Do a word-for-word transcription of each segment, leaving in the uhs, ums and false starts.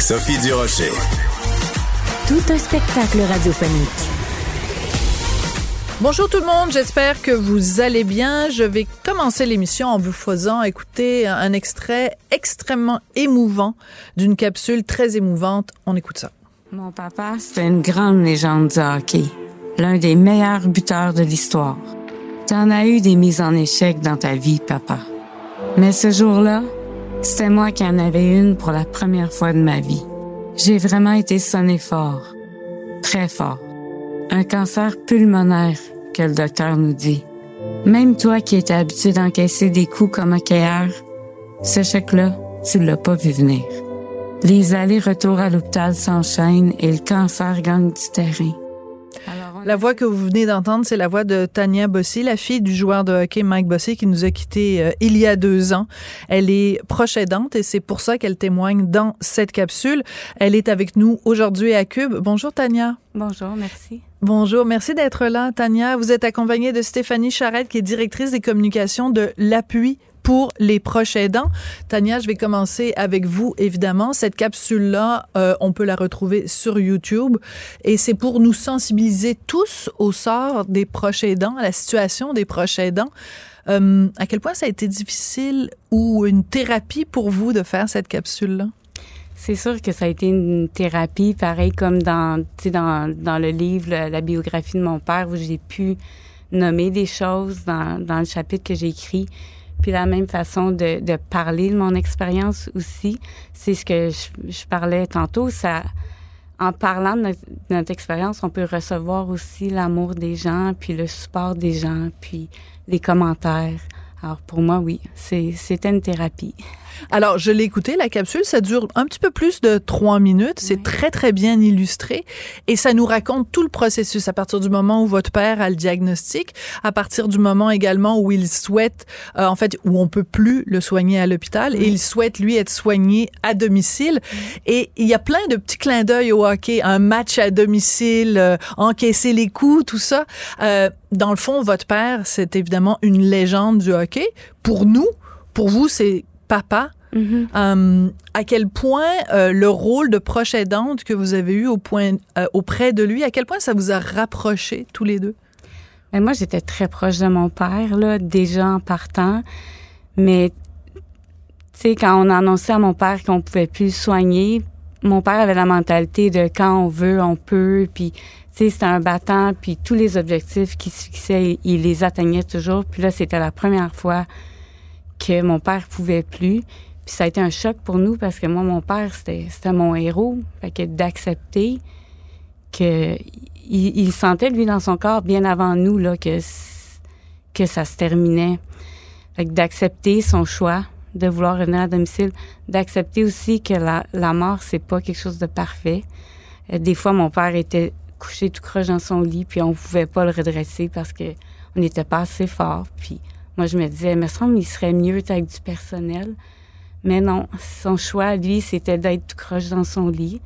Sophie Durocher. Tout un spectacle radiophonique. Bonjour tout le monde, j'espère que vous allez bien. Je vais commencer l'émission en vous faisant écouter un extrait extrêmement émouvant d'une capsule très émouvante. On écoute ça. Mon papa, c'était une grande légende du hockey, l'un des meilleurs buteurs de l'histoire. T'en as eu des mises en échec dans ta vie, papa. Mais ce jour-là, c'était moi qui en avais une pour la première fois de ma vie. J'ai vraiment été sonné fort, très fort. Un cancer pulmonaire, que le docteur nous dit. Même toi qui étais habitué d'encaisser des coups comme hockeyeur, ce choc-là, tu l'as pas vu venir. Les allers-retours à l'hôpital s'enchaînent et le cancer gagne du terrain. Alors, la voix que vous venez d'entendre, c'est la voix de Tanya Bossy, la fille du joueur de hockey Mike Bossy qui nous a quittés euh, il y a deux ans. Elle est proche aidante et c'est pour ça qu'elle témoigne dans cette capsule. Elle est avec nous aujourd'hui à Q U B. Bonjour Tanya. Bonjour, merci. Bonjour, merci d'être là Tanya. Vous êtes accompagnée de Stéphanie Charette qui est directrice des communications de L'Appui pour les proches aidants. Tanya, je vais commencer avec vous, évidemment. Cette capsule-là, euh, on peut la retrouver sur YouTube et c'est pour nous sensibiliser tous au sort des proches aidants, à la situation des proches aidants. Euh, à quel point ça a été difficile ou une thérapie pour vous de faire cette capsule-là? C'est sûr que ça a été une thérapie, pareil comme dans, tu sais, dans, dans le livre, la, la biographie de mon père, où j'ai pu nommer des choses dans, dans le chapitre que j'ai écrit. Puis la même façon de, de parler de mon expérience aussi, c'est ce que je, je parlais tantôt. Ça, en parlant de notre, de notre expérience, on peut recevoir aussi l'amour des gens, puis le support des gens, puis les commentaires. Alors pour moi, oui, c'est, c'était une thérapie. Alors, je l'ai écouté, la capsule, ça dure un petit peu plus de trois minutes. C'est oui. très, très bien illustré. Et ça nous raconte tout le processus à partir du moment où votre père a le diagnostic, à partir du moment également où il souhaite, euh, en fait, où on peut plus le soigner à l'hôpital. Oui. Et il souhaite, lui, être soigné à domicile. Oui. Et il y a plein de petits clins d'œil au hockey, un match à domicile, euh, encaisser les coups, tout ça. Euh, dans le fond, votre père, c'est évidemment une légende du hockey. Pour nous, pour vous, c'est papa, mm-hmm. euh, à quel point euh, le rôle de proche aidante que vous avez eu au point, euh, auprès de lui, à quel point ça vous a rapproché tous les deux? Bien, moi, j'étais très proche de mon père, là, déjà en partant. Mais, tu sais, quand on a annoncé à mon père qu'on ne pouvait plus le soigner, mon père avait la mentalité de quand on veut, on peut. Puis, tu sais, c'était un battant. Puis, tous les objectifs qu'il se fixait, il les atteignait toujours. Puis là, c'était la première fois que mon père pouvait plus. Puis ça a été un choc pour nous parce que moi, mon père, c'était, c'était mon héros. Fait que d'accepter qu'il il sentait, lui, dans son corps, bien avant nous, là, que, que ça se terminait. Fait que d'accepter son choix de vouloir revenir à domicile, d'accepter aussi que la, la mort, c'est pas quelque chose de parfait. Des fois, mon père était couché tout croche dans son lit, puis on pouvait pas le redresser parce que on n'était pas assez fort, puis moi, je me disais, il me semble qu'il serait mieux avec du personnel. Mais non, son choix, lui, c'était d'être tout croche dans son lit,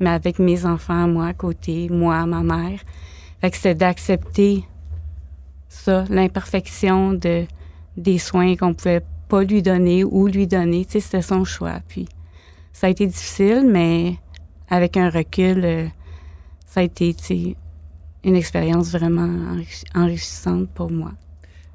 mais avec mes enfants à moi à côté, moi à ma mère. Fait que c'était d'accepter ça, l'imperfection de, des soins qu'on pouvait pas lui donner ou lui donner. Tu sais, c'était son choix. Puis ça a été difficile, mais avec un recul, euh, ça a été, tu sais, une expérience vraiment enrichi- enrichissante pour moi.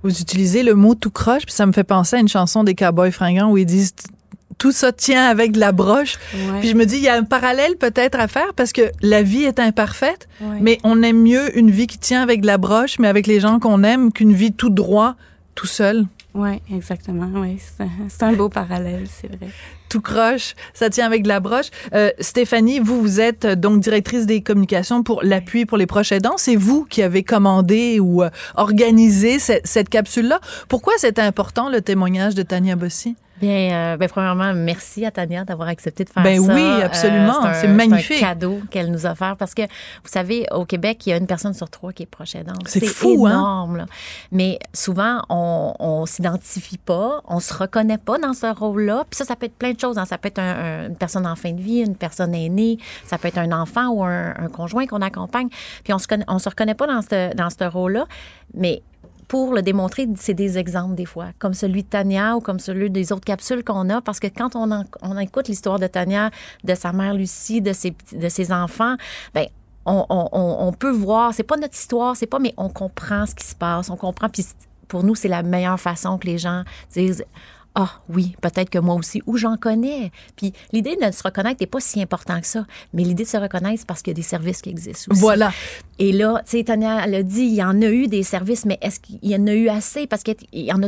Vous utilisez le mot « tout croche », puis ça me fait penser à une chanson des Cowboys fringants où ils disent « tout ça tient avec de la broche ouais. ». Puis je me dis, il y a un parallèle peut-être à faire parce que la vie est imparfaite, ouais. mais on aime mieux une vie qui tient avec de la broche, mais avec les gens qu'on aime, qu'une vie tout droit, tout seul. Oui, exactement. Oui, c'est, c'est un beau parallèle, c'est vrai. Tout croche, ça tient avec de la broche. Euh, Stéphanie, vous, vous êtes donc directrice des communications pour l'appui pour les proches aidants. C'est vous qui avez commandé ou euh, organisé cette, cette capsule-là. Pourquoi c'est important, le témoignage de Tanya Bossy? Bien, euh, bien, premièrement, merci à Tanya d'avoir accepté de faire ben ça. Oui, absolument. Euh, c'est, un, c'est magnifique. C'est un cadeau qu'elle nous a offert parce que, vous savez, au Québec, il y a une personne sur trois qui est proche aidante. C'est, c'est fou, énorme, hein? Là. Mais souvent, on, on s'identifie pas, on se reconnaît pas dans ce rôle-là. Puis ça, ça peut être plein de choses. Hein. Ça peut être un, un, une personne en fin de vie, une personne aînée, ça peut être un enfant ou un, un conjoint qu'on accompagne. Puis on se, on se reconnaît pas dans ce, dans ce rôle-là, mais pour le démontrer, c'est des exemples des fois, comme celui de Tanya ou comme celui des autres capsules qu'on a, parce que quand on, en, on écoute l'histoire de Tanya, de sa mère Lucie, de ses, de ses enfants, bien, on, on, on peut voir, c'est pas notre histoire, c'est pas, mais on comprend ce qui se passe, on comprend, puis pour nous, c'est la meilleure façon que les gens disent « Ah oui, peut-être que moi aussi, ou j'en connais ». Puis l'idée de se reconnaître n'est pas si important que ça, mais l'idée de se reconnaître, c'est parce qu'il y a des services qui existent aussi. Voilà. Et là, tu sais, Tanya l'a dit, il y en a eu des services, mais est-ce qu'il y en a eu assez? Parce qu'il y en a,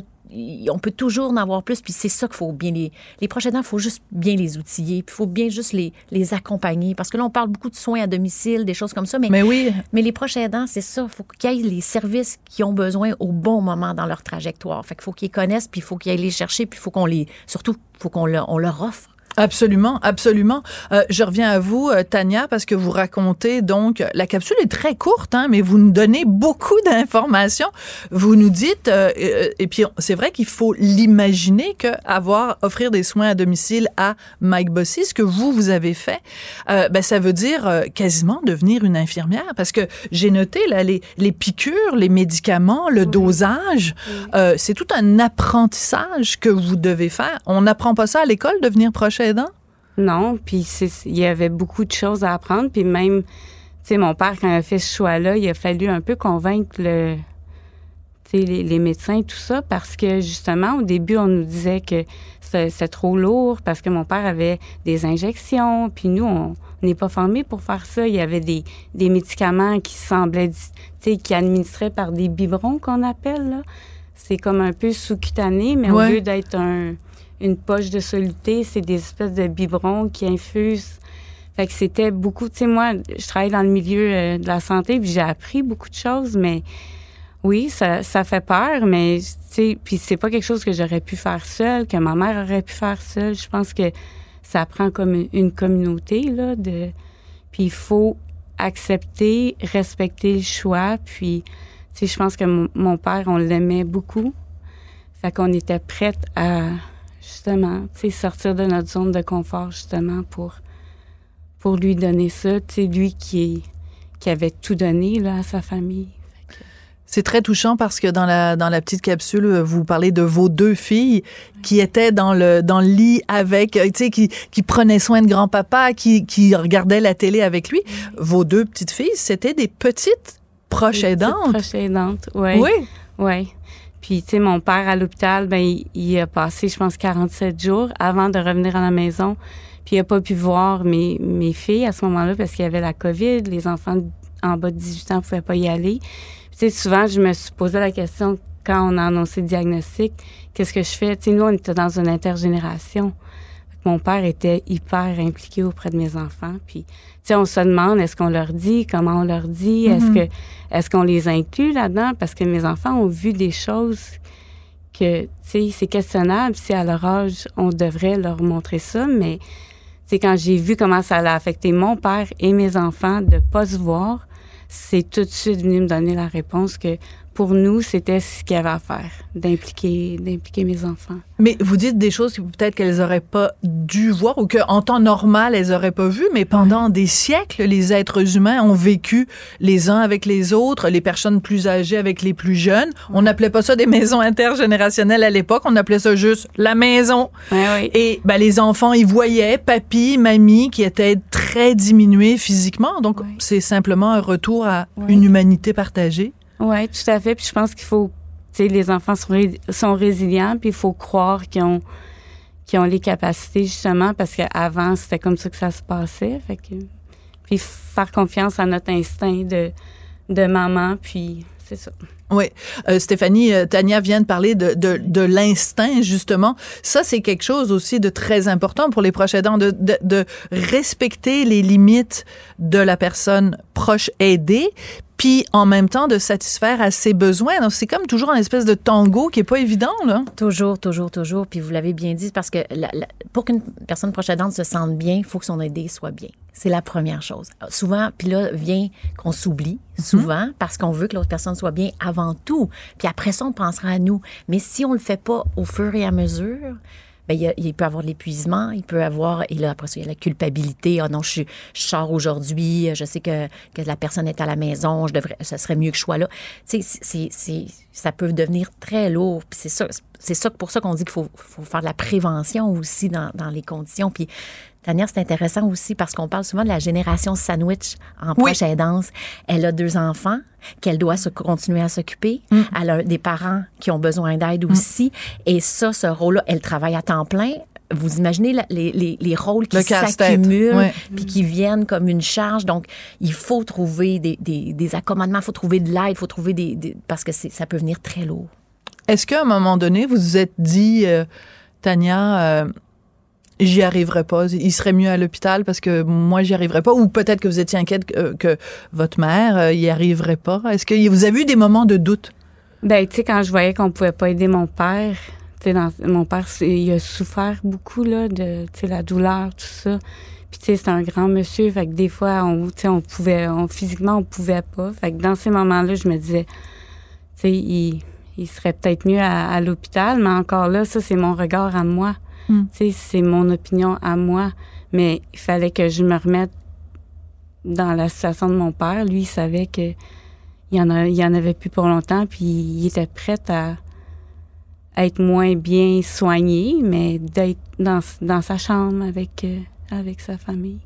on peut toujours en avoir plus, puis c'est ça qu'il faut bien les... Les proches aidants, il faut juste bien les outiller, puis il faut bien juste les, les accompagner, parce que là, on parle beaucoup de soins à domicile, des choses comme ça, mais, mais, oui. mais les proches aidants, c'est ça, il faut qu'ils aient les services qu'ils ont besoin au bon moment dans leur trajectoire. Fait qu'il faut qu'ils connaissent, puis il faut qu'ils aillent les chercher, puis il faut qu'on les... Surtout, il faut qu'on le, on leur offre. Absolument, absolument. Euh, je reviens à vous, Tanya, parce que vous racontez, donc, la capsule est très courte, hein, mais vous nous donnez beaucoup d'informations. Vous nous dites, euh, et puis c'est vrai qu'il faut l'imaginer, que avoir offrir des soins à domicile à Mike Bossy, ce que vous, vous avez fait, euh, ben, ça veut dire euh, quasiment devenir une infirmière, parce que j'ai noté, là, les, les piqûres, les médicaments, le oui. dosage, oui. Euh, c'est tout un apprentissage que vous devez faire. On n'apprend pas ça à l'école, devenir proche aidant. Non, puis il y avait beaucoup de choses à apprendre, puis même, tu sais, mon père, quand il a fait ce choix-là, il a fallu un peu convaincre le, les, les médecins, tout ça, parce que justement, au début, on nous disait que c'est, c'est trop lourd, parce que mon père avait des injections, puis nous, on n'est pas formés pour faire ça. Il y avait des, des médicaments qui semblaient, tu sais, qui administraient par des biberons qu'on appelle, là. C'est comme un peu sous-cutané, mais ouais. au lieu d'être un... une poche de soluté, c'est des espèces de biberons qui infusent. Fait que c'était beaucoup... Tu sais, moi, je travaille dans le milieu euh, de la santé, puis j'ai appris beaucoup de choses, mais oui, ça, ça fait peur, mais tu sais, puis c'est pas quelque chose que j'aurais pu faire seule, que ma mère aurait pu faire seule. Je pense que ça prend comme une communauté, là, de... Puis il faut accepter, respecter le choix, puis tu sais, je pense que m- mon père, on l'aimait beaucoup. Fait qu'on était prête à... Justement, tu sais, sortir de notre zone de confort, justement, pour, pour lui donner ça. Tu sais, lui qui, qui avait tout donné, là, à sa famille. Fait que... C'est très touchant parce que dans la, dans la petite capsule, vous parlez de vos deux filles ouais. qui étaient dans le, dans le lit avec, tu sais, qui, qui prenaient soin de grand-papa, qui, qui regardaient la télé avec lui. Ouais. Vos deux petites filles, c'était des petites proches des aidantes. Petites proches aidantes, ouais. Oui. Oui. Puis, tu sais, mon père à l'hôpital, ben il, il a passé, je pense, quarante-sept jours avant de revenir à la maison. Puis, il n'a pas pu voir mes, mes filles à ce moment-là parce qu'il y avait la COVID. Les enfants en bas de dix-huit ans ne pouvaient pas y aller. Tu sais, souvent, je me suis posé la question, quand on a annoncé le diagnostic, qu'est-ce que je fais? Tu sais, nous, on était dans une intergénération. Mon père était hyper impliqué auprès de mes enfants. Puis, tu sais, on se demande, est-ce qu'on leur dit? Comment on leur dit? Mm-hmm. Est-ce que, est-ce qu'on les inclut là-dedans? Parce que mes enfants ont vu des choses que, tu sais, c'est questionnable si à leur âge, on devrait leur montrer ça. Mais, tu sais, quand j'ai vu comment ça allait affecter mon père et mes enfants de pas se voir, c'est tout de suite venu me donner la réponse que, pour nous, c'était ce qu'il y avait à faire, d'impliquer, d'impliquer mes enfants. Mais vous dites des choses que peut-être qu'elles n'auraient pas dû voir ou qu'en temps normal, elles n'auraient pas vues, mais pendant ouais. des siècles, les êtres humains ont vécu les uns avec les autres, les personnes plus âgées avec les plus jeunes. On n'appelait pas ça des maisons intergénérationnelles à l'époque, on appelait ça juste la maison. Ouais, ouais. Et ben, les enfants, ils voyaient papy, mamie, qui étaient très diminués physiquement. Donc, ouais. c'est simplement un retour à ouais. une humanité partagée. Oui, tout à fait. Puis je pense qu'il faut, tu sais, les enfants sont, ré- sont résilients, puis il faut croire qu'ils ont, qu'ils ont les capacités, justement, parce qu'avant, c'était comme ça que ça se passait. Fait que, puis faire confiance à notre instinct de, de maman, puis c'est ça. Oui. Euh, Stéphanie, Tanya vient de parler de, de, de l'instinct, justement. Ça, c'est quelque chose aussi de très important pour les proches aidants, de, de, de respecter les limites de la personne proche aidée, puis en même temps de satisfaire à ses besoins. Donc, c'est comme toujours une espèce de tango qui n'est pas évident, là. Toujours, toujours, toujours. Puis vous l'avez bien dit, parce que la, la, pour qu'une personne proche aidante se sente bien, il faut que son aidé soit bien. C'est la première chose. Souvent, puis là, vient qu'on s'oublie, souvent, mmh. parce qu'on veut que l'autre personne soit bien avant tout. Puis après ça, on pensera à nous. Mais si on ne le fait pas au fur et à mesure... Bien, il, y a, il peut y avoir de l'épuisement, il peut y avoir... Et là, après ça, il y a la culpabilité. « Ah oh non, je, je sors aujourd'hui, je sais que, que la personne est à la maison, je devrais, ça serait mieux que je sois là. » Tu sais, c'est, c'est, ça peut devenir très lourd. Puis c'est ça, c'est ça, pour ça qu'on dit qu'il faut, faut faire de la prévention aussi dans, dans les conditions. Puis, Tanya, c'est intéressant aussi parce qu'on parle souvent de la génération sandwich en proche oui. aidance. Elle a deux enfants qu'elle doit se, continuer à s'occuper. Mmh. Elle a des parents qui ont besoin d'aide mmh. aussi. Et ça, ce rôle-là, elle travaille à temps plein. Vous imaginez la, les, les, les rôles qui s'accumulent ouais. puis qui viennent comme une charge. Donc, il faut trouver des, des, des accommodements, il faut trouver de l'aide, il faut trouver des... des parce que c'est, ça peut venir très lourd. Est-ce qu'à un moment donné, vous vous êtes dit, euh, Tanya... Euh, j'y arriverai pas, il serait mieux à l'hôpital parce que moi, j'y arriverai pas. Ou peut-être que vous étiez inquiète que, que votre mère euh, y arriverait pas. Est-ce que vous avez eu des moments de doute? Ben, tu sais, quand je voyais qu'on pouvait pas aider mon père, tu sais, dans, mon père, il a souffert beaucoup, là, de, tu sais, la douleur, tout ça. Puis, tu sais, c'est un grand monsieur, fait que des fois, on, tu sais, on pouvait, on, physiquement, on pouvait pas. Fait que dans ces moments-là, je me disais, tu sais, il, il serait peut-être mieux à, à l'hôpital, mais encore là, ça, c'est mon regard à moi. Hum. Tu sais, c'est mon opinion à moi, mais il fallait que je me remette dans la situation de mon père. Lui, il savait que il y en a, il y en avait plus pour longtemps, puis il était prêt à, à être moins bien soigné, mais d'être dans, dans sa chambre avec, euh, avec sa famille.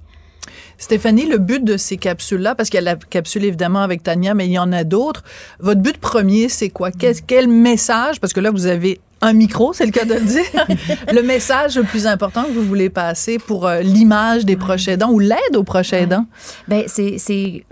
Stéphanie, le but de ces capsules-là, parce qu'il y a la capsule évidemment avec Tanya, mais il y en a d'autres. Votre but premier, c'est quoi? Quel, quel message? Parce que là, vous avez un micro, c'est le cas de le dire. Le message le plus important que vous voulez passer pour euh, l'image des ouais. proches aidants ou l'aide aux proches ouais. aidants? Bien, c'est... c'est...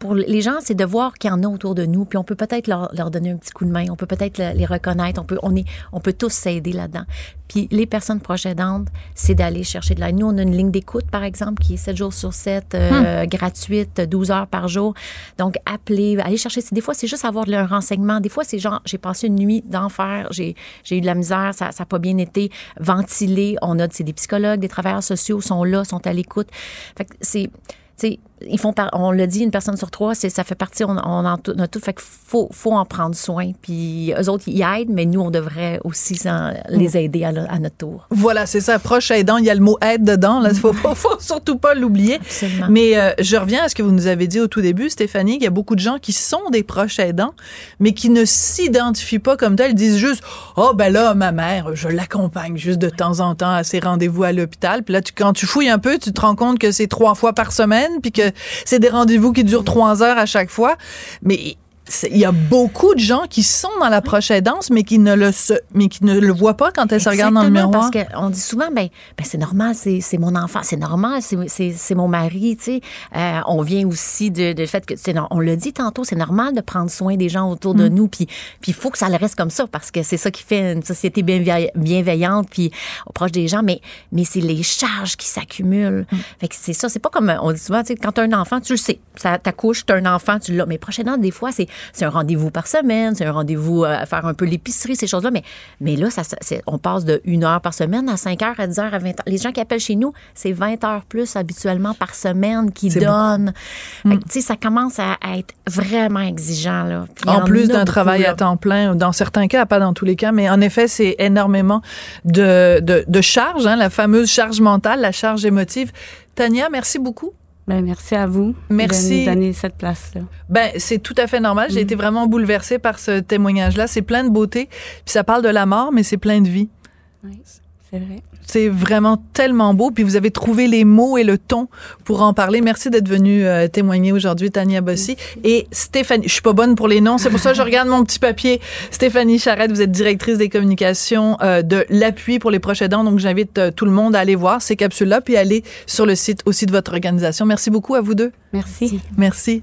Pour les gens, c'est de voir qu'il y en a autour de nous, puis on peut peut-être leur, leur donner un petit coup de main, on peut peut-être les reconnaître, on peut, on est, on peut tous s'aider là-dedans. Puis les personnes proches aidantes, c'est d'aller chercher de l'aide. Nous, on a une ligne d'écoute, par exemple, qui est sept jours sur sept, euh, hmm. gratuite, douze heures par jour. Donc, appeler, aller chercher. Des fois, c'est juste avoir un renseignement. Des fois, c'est genre, j'ai passé une nuit d'enfer, j'ai, j'ai eu de la misère, ça n'a pas bien été ventilé. On a, c'est des psychologues, des travailleurs sociaux sont là, sont à l'écoute. Fait que c'est... T'sais, ils font par, on le dit, une personne sur trois, c'est, ça fait partie, on, on en a tout, fait qu'il faut, faut en prendre soin. Puis eux autres, ils aident, mais nous, on devrait aussi en, les aider à, à notre tour. Voilà, c'est ça, proche aidant, il y a le mot aide dedans, il ne faut, faut surtout pas l'oublier. Absolument. Mais euh, je reviens à ce que vous nous avez dit au tout début, Stéphanie, qu'il y a beaucoup de gens qui sont des proches aidants, mais qui ne s'identifient pas comme tels, ils disent juste, « Oh, ben là, ma mère, je l'accompagne juste de temps en temps à ses rendez-vous à l'hôpital. » Puis là, tu, quand tu fouilles un peu, tu te rends compte que c'est trois fois par semaine, puis que c'est des rendez-vous qui durent trois heures à chaque fois. Mais il y a beaucoup de gens qui sont dans la proche aidance, mais qui ne le, se, mais qui ne le voient pas quand elles se regardent dans le miroir. Parce qu'on dit souvent, ben, ben c'est normal, c'est, c'est mon enfant, c'est normal, c'est, c'est, c'est mon mari, tu sais. Euh, on vient aussi de, de fait que, c'est, on le dit tantôt, c'est normal de prendre soin des gens autour mmh. de nous, puis il faut que ça le reste comme ça, parce que c'est ça qui fait une société bienveillante, puis proche des gens, mais, mais c'est les charges qui s'accumulent. Mmh. Fait que c'est ça, c'est pas comme, on dit souvent, tu sais, quand t'as un enfant, tu le sais, ça t'accouche, t'as un enfant, tu l'as, mais proche aidante, des fois, c'est C'est un rendez-vous par semaine, c'est un rendez-vous à faire un peu l'épicerie, ces choses-là. Mais, mais là, ça, c'est, on passe de une heure par semaine à cinq heures, à dix heures, à vingt heures. Les gens qui appellent chez nous, c'est vingt heures plus habituellement par semaine qui donnent. Bon. Tu sais, ça commence à, à être vraiment exigeant, là. Puis en plus d'un travail là. À temps plein, dans certains cas, pas dans tous les cas, mais en effet, c'est énormément de, de, de charge, hein, la fameuse charge mentale, la charge émotive. Tanya, merci beaucoup. Ben, merci à vous merci. de nous donner cette place-là. Ben, c'est tout à fait normal. J'ai mmh. été vraiment bouleversée par ce témoignage-là. C'est plein de beauté. Puis ça parle de la mort, mais c'est plein de vie. Oui, c'est vrai. C'est vraiment tellement beau. Puis vous avez trouvé les mots et le ton pour en parler. Merci d'être venue euh, témoigner aujourd'hui, Tanya Bossy. Merci. Et Stéphanie, je suis pas bonne pour les noms, c'est pour ça que je regarde mon petit papier. Stéphanie Charette, vous êtes directrice des communications euh, de L'Appui pour les proches aidants. Donc, j'invite euh, tout le monde à aller voir ces capsules-là, puis aller sur le site aussi de votre organisation. Merci beaucoup à vous deux. Merci. Merci.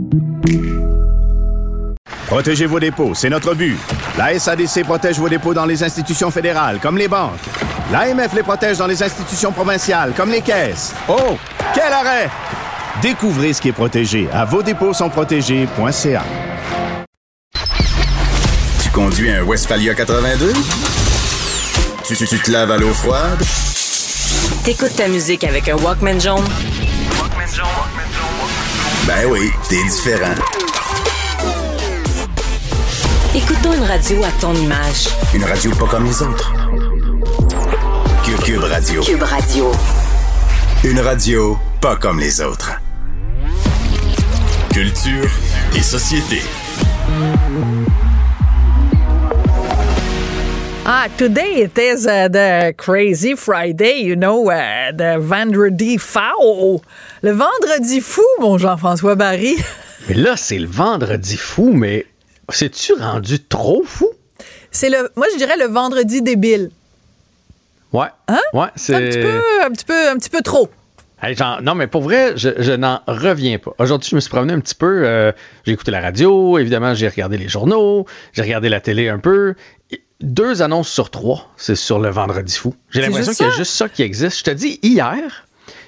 Protégez vos dépôts, c'est notre but. La S A D C protège vos dépôts dans les institutions fédérales, comme les banques. L'A M F les protège dans les institutions provinciales, comme les caisses. Oh, quel arrêt! Découvrez ce qui est protégé à vos dépôts sont protégés point c a. Conduis un Westphalia quatre-vingt-deux? Tu, tu, tu te laves à l'eau froide? T'écoutes ta musique avec un Walkman jaune? Walkman jaune? Ben oui, t'es différent. Écoute-toi une radio à ton image. Une radio pas comme les autres. Q U B Radio. Q U B Radio. Une radio pas comme les autres. Culture et société. Ah, today it is uh, the crazy Friday, you know, uh, the Vendredi fou. Le Vendredi fou, mon Jean-François Baril. Mais là, c'est le Vendredi fou, mais c'est-tu rendu trop fou? C'est le, moi, je dirais le Vendredi débile. Ouais. Hein? Ouais, c'est... Un petit peu, un petit peu, un petit peu trop. Hey, genre, non, mais pour vrai, je, je n'en reviens pas. Aujourd'hui, je me suis promené un petit peu. Euh, j'ai écouté la radio, évidemment, j'ai regardé les journaux, j'ai regardé la télé un peu. Et deux annonces sur trois, c'est sur le Vendredi fou. J'ai c'est l'impression qu'il y a juste ça qui existe. Je te dis, hier,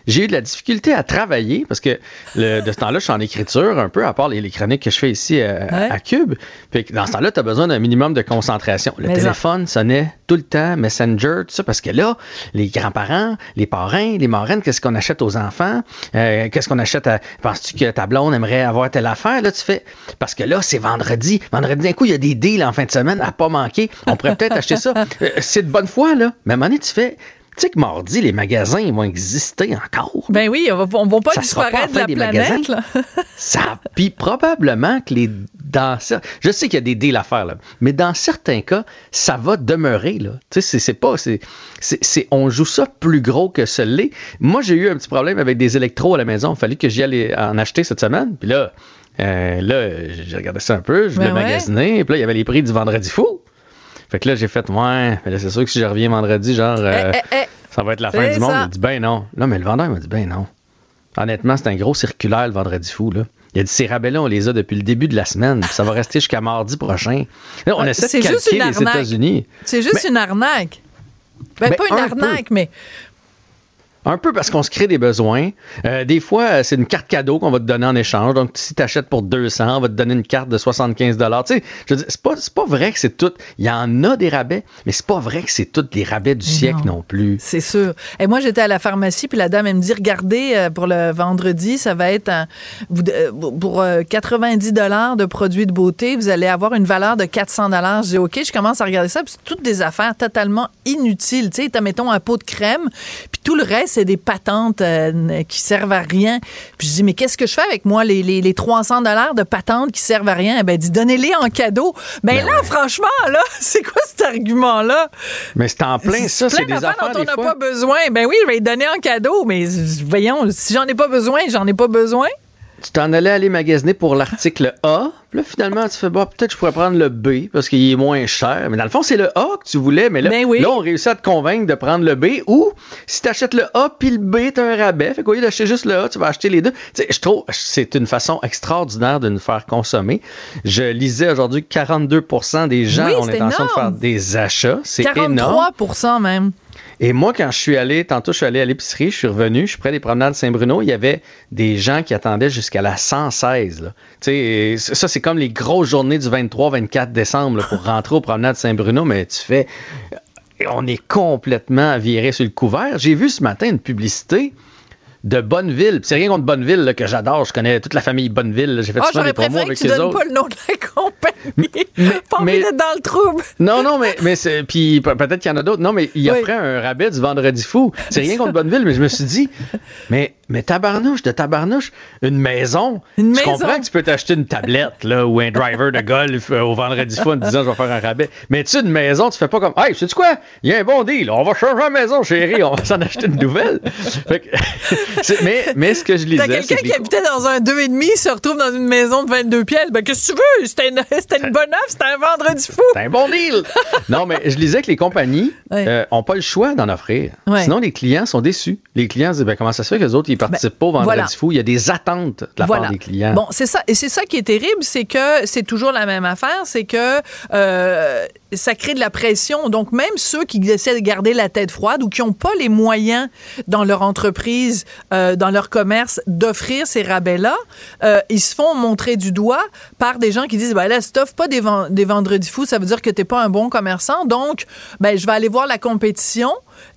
j'ai eu de la difficulté à travailler parce que le, de ce temps-là, je suis en écriture un peu, à part les, les chroniques que je fais ici à, ouais. à Q U B. Puis dans ce temps-là, tu as besoin d'un minimum de concentration. Le mais téléphone ça. sonnait tout le temps, Messenger, tout ça, parce que là, les grands-parents, les parrains, les marraines, qu'est-ce qu'on achète aux enfants? Euh, qu'est-ce qu'on achète à... Penses-tu que ta blonde aimerait avoir telle affaire? Là, tu fais... Parce que là, c'est vendredi. Vendredi, d'un coup, il y a des deals en fin de semaine à pas manquer. On pourrait peut-être acheter ça. Euh, c'est de bonne foi, là. Mais à un moment donné, tu fais... Tu sais que mardi, les magasins, ils vont exister encore. Ben oui, on ne va pas ça disparaître de la planète. Là. ça, puis probablement que les... Dans, je sais qu'il y a des deals à faire, là, mais dans certains cas, ça va demeurer. Là. Tu sais, c'est, c'est pas... C'est, c'est, c'est, on joue ça plus gros que ce l'est. Moi, j'ai eu un petit problème avec des électros à la maison. Il fallait que j'y allais en acheter cette semaine. Puis là, euh, là j'ai regardé ça un peu, je voulais ben ouais. magasiner. Puis là, il y avait les prix du Vendredi fou. Fait que là, j'ai fait, ouais, mais là, c'est sûr que si je reviens vendredi, genre, euh, hey, hey, hey, ça va être la fin du monde. Il m'a dit, ben non. Là, mais le vendeur, il m'a dit, ben non. Honnêtement, c'est un gros circulaire, le Vendredi fou, là. Il a dit, ces rabais-là, on les a depuis le début de la semaine, puis ça va rester jusqu'à mardi prochain. Là, on ah, essaie de calquer les États-Unis. C'est juste mais, une arnaque. Ben, ben pas une un arnaque, peu. mais... Un peu parce qu'on se crée des besoins. Euh, des fois, c'est une carte cadeau qu'on va te donner en échange. Donc, si t'achètes pour deux cents, on va te donner une carte de soixante-quinze dollars. Tu sais, je veux dire, c'est pas, c'est pas vrai que c'est tout. Il y en a des rabais, mais c'est pas vrai que c'est tous les rabais du mais siècle non. non plus. C'est sûr. Et moi, j'étais à la pharmacie, puis la dame, elle me dit, regardez, pour le vendredi, ça va être un, pour quatre-vingt-dix dollars de produits de beauté, vous allez avoir une valeur de quatre cents dollars. Je dis, OK, je commence à regarder ça, puis c'est toutes des affaires totalement inutiles. Tu sais, t'as, mettons, un pot de crème, puis tout le reste, c'est des patentes euh, qui servent à rien. Puis je dis, mais qu'est-ce que je fais avec moi, les, les, les trois cents dollars de patentes qui servent à rien? Eh bien, dis, donnez-les en cadeau. Ben, ben là, ouais. franchement, là, c'est quoi cet argument-là? Mais c'est en plein, ça, c'est, c'est des affaires, dont on n'a pas besoin. Ben oui, je vais les donner en cadeau, mais voyons, si j'en ai pas besoin, j'en ai pas besoin. Tu t'en allais aller magasiner pour l'article A. Puis là, finalement, tu fais, bah, peut-être que je pourrais prendre le B parce qu'il est moins cher. Mais dans le fond, c'est le A que tu voulais. Mais là, ben oui. là on réussit à te convaincre de prendre le B. Ou, si tu achètes le A puis le B, tu as un rabais. Fait qu'au lieu d'acheter juste le A, tu vas acheter les deux. Tu sais, je trouve c'est une façon extraordinaire de nous faire consommer. Je lisais aujourd'hui que quarante-deux pour cent des gens oui, ont l'intention énorme. de faire des achats. C'est énorme. quarante-trois pour cent même. Et moi, quand je suis allé, tantôt, je suis allé à l'épicerie, je suis revenu, je suis près des Promenades de Saint-Bruno, il y avait des gens qui attendaient jusqu'à la cent seize. Là. Tu sais, ça, c'est comme les grosses journées du vingt-trois vingt-quatre décembre là, pour rentrer aux Promenades de Saint-Bruno, mais tu fais... On est complètement viré sur le couvert. J'ai vu ce matin une publicité de Bonneville. Puis c'est rien contre Bonneville là, que j'adore. Je connais toute la famille Bonneville. Là. J'ai fait oh, souvent des promos avec les autres. J'aurais préféré que tu donnes pas le nom de la compagnie. mais, pas envie mais, d'être dans le trouble. non, non, mais, mais c'est, puis peut-être qu'il y en a d'autres. Non, mais il oui. offrait un rabais du Vendredi fou. C'est rien contre Bonneville, mais je me suis dit, mais Mais tabarnouche, de tabarnouche, une maison. Une maison. Je comprends que tu peux t'acheter une tablette là, ou un driver de golf euh, au vendredi fou en te disant je vais faire un rabais. Mais tu sais, une maison, tu fais pas comme hey, sais-tu quoi? Il y a un bon deal, on va changer la maison, chérie, on va s'en acheter une nouvelle. Fait que, mais, mais ce que je lisais. T'as quelqu'un qui les... habitait dans un deux virgule cinq se retrouve dans une maison de vingt-deux pièces. Ben qu'est-ce que tu veux? C'était une, c'était une bonne offre, c'était un vendredi fou. C'était un bon deal. Non, mais je lisais que les compagnies ouais. euh, ont pas le choix d'en offrir. Ouais. Sinon, les clients sont déçus. Les clients se disent ben, comment ça se fait que les autres, ils participent ben, pas au vendredi voilà. fou. Il y a des attentes de la voilà. part des clients. Bon, c'est ça, et c'est ça qui est terrible, c'est que c'est toujours la même affaire, c'est que euh, ça crée de la pression. Donc, même ceux qui essaient de garder la tête froide ou qui n'ont pas les moyens dans leur entreprise, euh, dans leur commerce, d'offrir ces rabais-là, euh, ils se font montrer du doigt par des gens qui disent ben là, si tu n'offres pas des, ven- des vendredis fous, ça veut dire que tu n'es pas un bon commerçant. Donc, ben, je vais aller voir la compétition.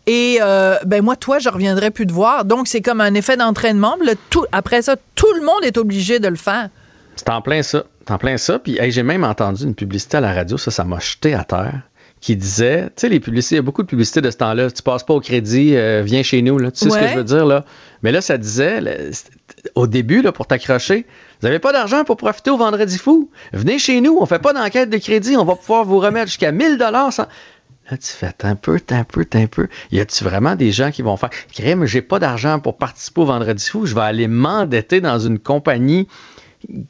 Et euh, ben moi, toi, je reviendrai plus te voir. Donc, c'est comme un effet d'entraînement. Le tout, après ça, tout le monde est obligé de le faire. C'est en plein ça. C'est en plein ça. Puis, hey, j'ai même entendu une publicité à la radio. Ça, ça m'a jeté à terre. Qui disait, tu sais, les publicités, il y a beaucoup de publicités de ce temps-là. Tu passes pas au crédit, euh, viens chez nous. Là. Tu sais ouais. ce que je veux dire, là. Mais là, ça disait, là, au début, là, pour t'accrocher, vous n'avez pas d'argent pour profiter au vendredi fou. Venez chez nous. On ne fait pas d'enquête de crédit. On va pouvoir vous remettre jusqu'à mille dollars sans... Là, tu fais un peu, un peu, un peu. Y a-tu vraiment des gens qui vont faire « Crème, j'ai pas d'argent pour participer au vendredi fou, je vais aller m'endetter dans une compagnie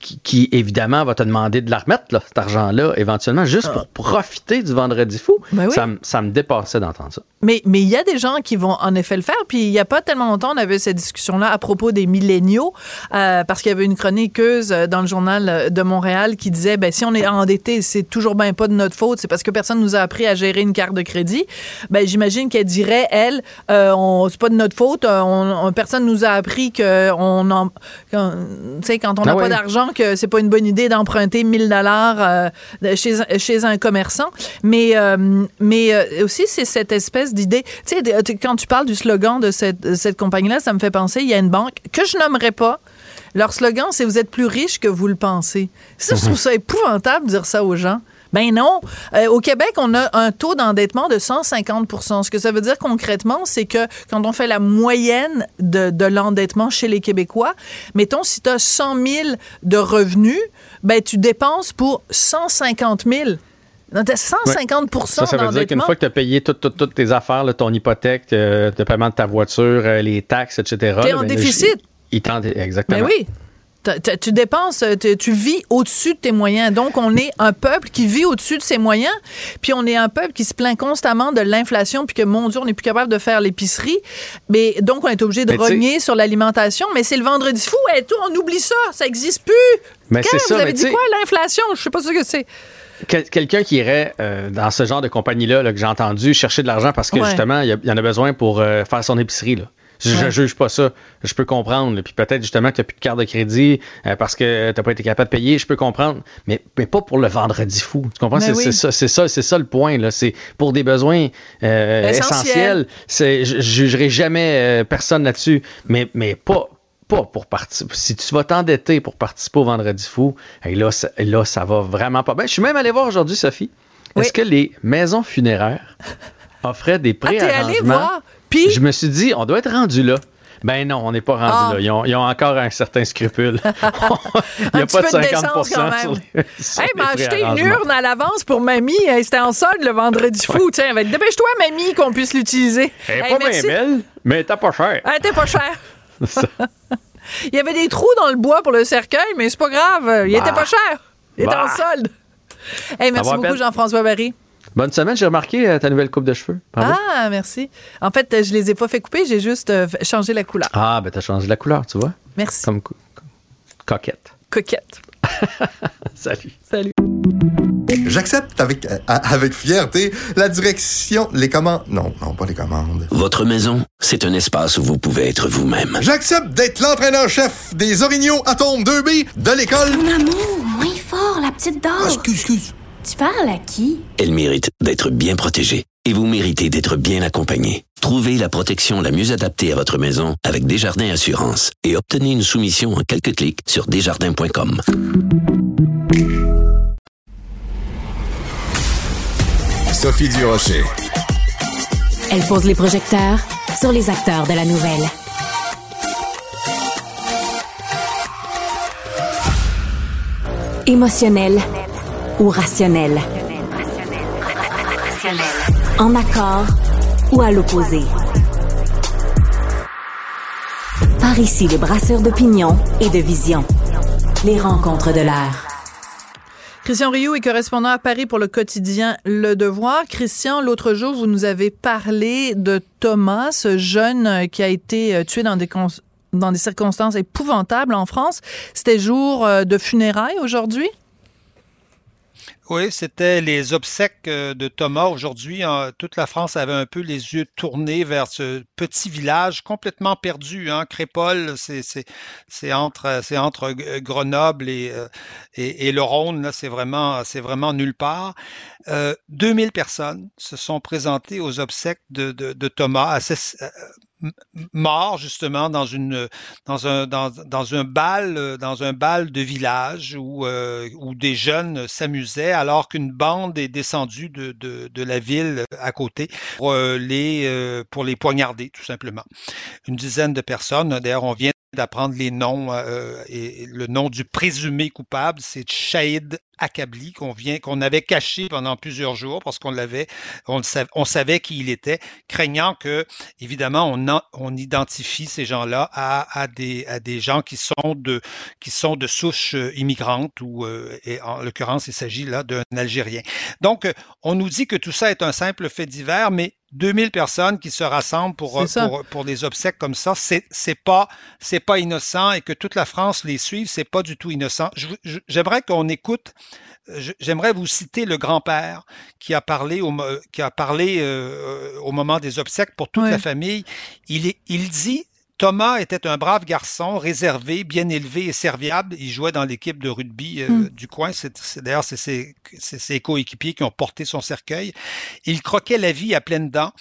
qui, qui évidemment, va te demander de la remettre, là, cet argent-là, éventuellement, juste pour profiter du vendredi fou. » Ben oui. Ça, ça me dépassait d'entendre ça. Mais mais il y a des gens qui vont en effet le faire. Puis il n'y a pas tellement longtemps, on avait cette discussion-là à propos des milléniaux, euh, parce qu'il y avait une chroniqueuse dans le Journal de Montréal qui disait, ben si on est endetté, c'est toujours bien pas de notre faute, c'est parce que personne nous a appris à gérer une carte de crédit. Ben j'imagine qu'elle dirait, elle, euh, on, c'est pas de notre faute, on, on, personne nous a appris que on en, quand, quand on n'a ah ouais. pas d'argent, que c'est pas une bonne idée d'emprunter mille dollars euh, chez, chez un commerçant. Mais euh, mais euh, aussi c'est cette espèce d'idée. Tu sais, quand tu parles du slogan de cette, de cette compagnie-là, ça me fait penser, il y a une banque que je nommerai pas. Leur slogan, c'est « Vous êtes plus riche que vous le pensez ». Ça, je trouve ça épouvantable de dire ça aux gens. Ben non. Euh, au Québec, on a un taux d'endettement de cent cinquante pour cent. Ce que ça veut dire concrètement, c'est que quand on fait la moyenne de, de l'endettement chez les Québécois, mettons, si tu as cent mille de revenus, ben tu dépenses pour cent cinquante mille. Donc, t'as cent cinquante pour cent ouais. Ça, ça veut dire qu'une fois que tu as payé toutes tout, tout tes affaires, là, ton hypothèque, euh, le paiement de ta voiture, euh, les taxes, et cetera. Tu es en ben, déficit. Il, il exactement. Mais oui. T'as, t'as, tu dépenses, tu vis au-dessus de tes moyens. Donc, on est un peuple qui vit au-dessus de ses moyens, puis on est un peuple qui se plaint constamment de l'inflation, puis que, mon Dieu, on n'est plus capable de faire l'épicerie. Mais donc, on est obligé de mais rogner t'sais... sur l'alimentation. Mais c'est le vendredi fou. Hey, tout, on oublie ça. Ça n'existe plus. Mais quand c'est ça, vous avez mais dit t'sais... quoi, l'inflation? Je ne sais pas ce que c'est. Quel, quelqu'un qui irait euh, dans ce genre de compagnie-là là, que j'ai entendu chercher de l'argent parce que ouais. justement, il y en a besoin pour euh, faire son épicerie. Là. Je ne ouais. juge pas ça. Je peux comprendre. Là. Puis peut-être justement que tu n'as plus de carte de crédit euh, parce que tu n'as pas été capable de payer. Je peux comprendre. Mais, mais pas pour le vendredi fou. Tu comprends? C'est, oui. c'est, ça, c'est, ça, c'est ça le point. Là. C'est pour des besoins euh, essentiels. essentiels. C'est, je ne jugerai jamais euh, personne là-dessus. Mais, mais pas... Pas pour participer. Si tu vas t'endetter pour participer au vendredi fou, et là, ça, là, ça va vraiment pas bien. Je suis même allé voir aujourd'hui, Sophie. Oui. Est-ce que les maisons funéraires offraient des pré-arrangements? Ah, t'es allé voir? Puis... Je me suis dit, on doit être rendu là. Ben non, on n'est pas rendu ah. là. Ils ont, ils ont encore un certain scrupule. Il n'y a pas de cinquante pour cent quand même. Sur les, sur hey, les m'a acheté une urne à l'avance pour mamie. Hey, c'était en solde le vendredi fou. Tiens, dépêche-toi, mamie, qu'on puisse l'utiliser. Elle n'est hey, pas bien belle, mais t'as pas cher. Elle t'es pas cher. Il y avait des trous dans le bois pour le cercueil, mais c'est pas grave. Il bah, était pas cher. Il bah. était en solde. Hey, merci beaucoup, peine. Jean-François Baril. Bonne semaine. J'ai remarqué ta nouvelle coupe de cheveux. Pardon. Ah, merci. En fait, je les ai pas fait couper. J'ai juste euh, changé la couleur. Ah, ben t'as changé la couleur, tu vois. Merci. Comme co- coquette. Coquette. Salut. Salut. J'accepte avec, euh, avec fierté la direction, les commandes... Non, non, pas les commandes. Votre maison, c'est un espace où vous pouvez être vous-même. J'accepte d'être l'entraîneur-chef des Orignaux Atomes deux B de l'école... Mon amour, moins fort, la petite dame. Ah, excuse, excuse. Tu parles à qui? Elle mérite d'être bien protégée. Et vous méritez d'être bien accompagné. Trouvez la protection la mieux adaptée à votre maison avec Desjardins Assurance et obtenez une soumission en quelques clics sur Desjardins point com. Sophie Durocher. Elle pose les projecteurs sur les acteurs de la nouvelle. émotionnelle ou rationnelle, en accord ou à l'opposé. Par ici, les brasseurs d'opinion et de vision. Les rencontres de l'air. Christian Rioux est correspondant à Paris pour le quotidien Le Devoir. Christian, l'autre jour, vous nous avez parlé de Thomas, ce jeune qui a été tué dans des, con- dans des circonstances épouvantables en France. C'était jour de funérailles aujourd'hui? Oui, c'était les obsèques de Thomas. Aujourd'hui, hein, toute la France avait un peu les yeux tournés vers ce petit village complètement perdu. Hein. Crépol, c'est, c'est, c'est, entre, c'est entre Grenoble et, et, et le Rhône. Là, c'est, vraiment, c'est vraiment nulle part. Euh, deux mille personnes se sont présentées aux obsèques de, de, de Thomas, à ces, mort justement dans une dans un dans, dans un bal dans un bal de village où euh, où des jeunes s'amusaient alors qu'une bande est descendue de de, de la ville à côté pour les pour les poignarder tout simplement. Une dizaine de personnes, d'ailleurs on vient d'apprendre les noms euh, et le nom du présumé coupable, c'est Chahid Akabli qu'on vient qu'on avait caché pendant plusieurs jours parce qu'on l'avait on, le savait, on savait qui il était, craignant que évidemment on, en, on identifie ces gens-là à, à des à des gens qui sont de qui sont de souche immigrante ou euh, et en l'occurrence il s'agit là d'un Algérien. Donc on nous dit que tout ça est un simple fait divers, mais deux mille personnes qui se rassemblent pour, pour, pour des obsèques comme ça, c'est, c'est pas, c'est pas innocent, et que toute la France les suive, c'est pas du tout innocent. Je, je, j'aimerais qu'on écoute, je, j'aimerais vous citer le grand-père qui a parlé au, qui a parlé, euh, au moment des obsèques pour toute oui. la famille. Il, est, il dit... Thomas était un brave garçon, réservé, bien élevé et serviable. Il jouait dans l'équipe de rugby euh, mm. du coin. C'est, c'est, d'ailleurs, c'est ses, c'est ses coéquipiers qui ont porté son cercueil. Il croquait la vie à pleines dents.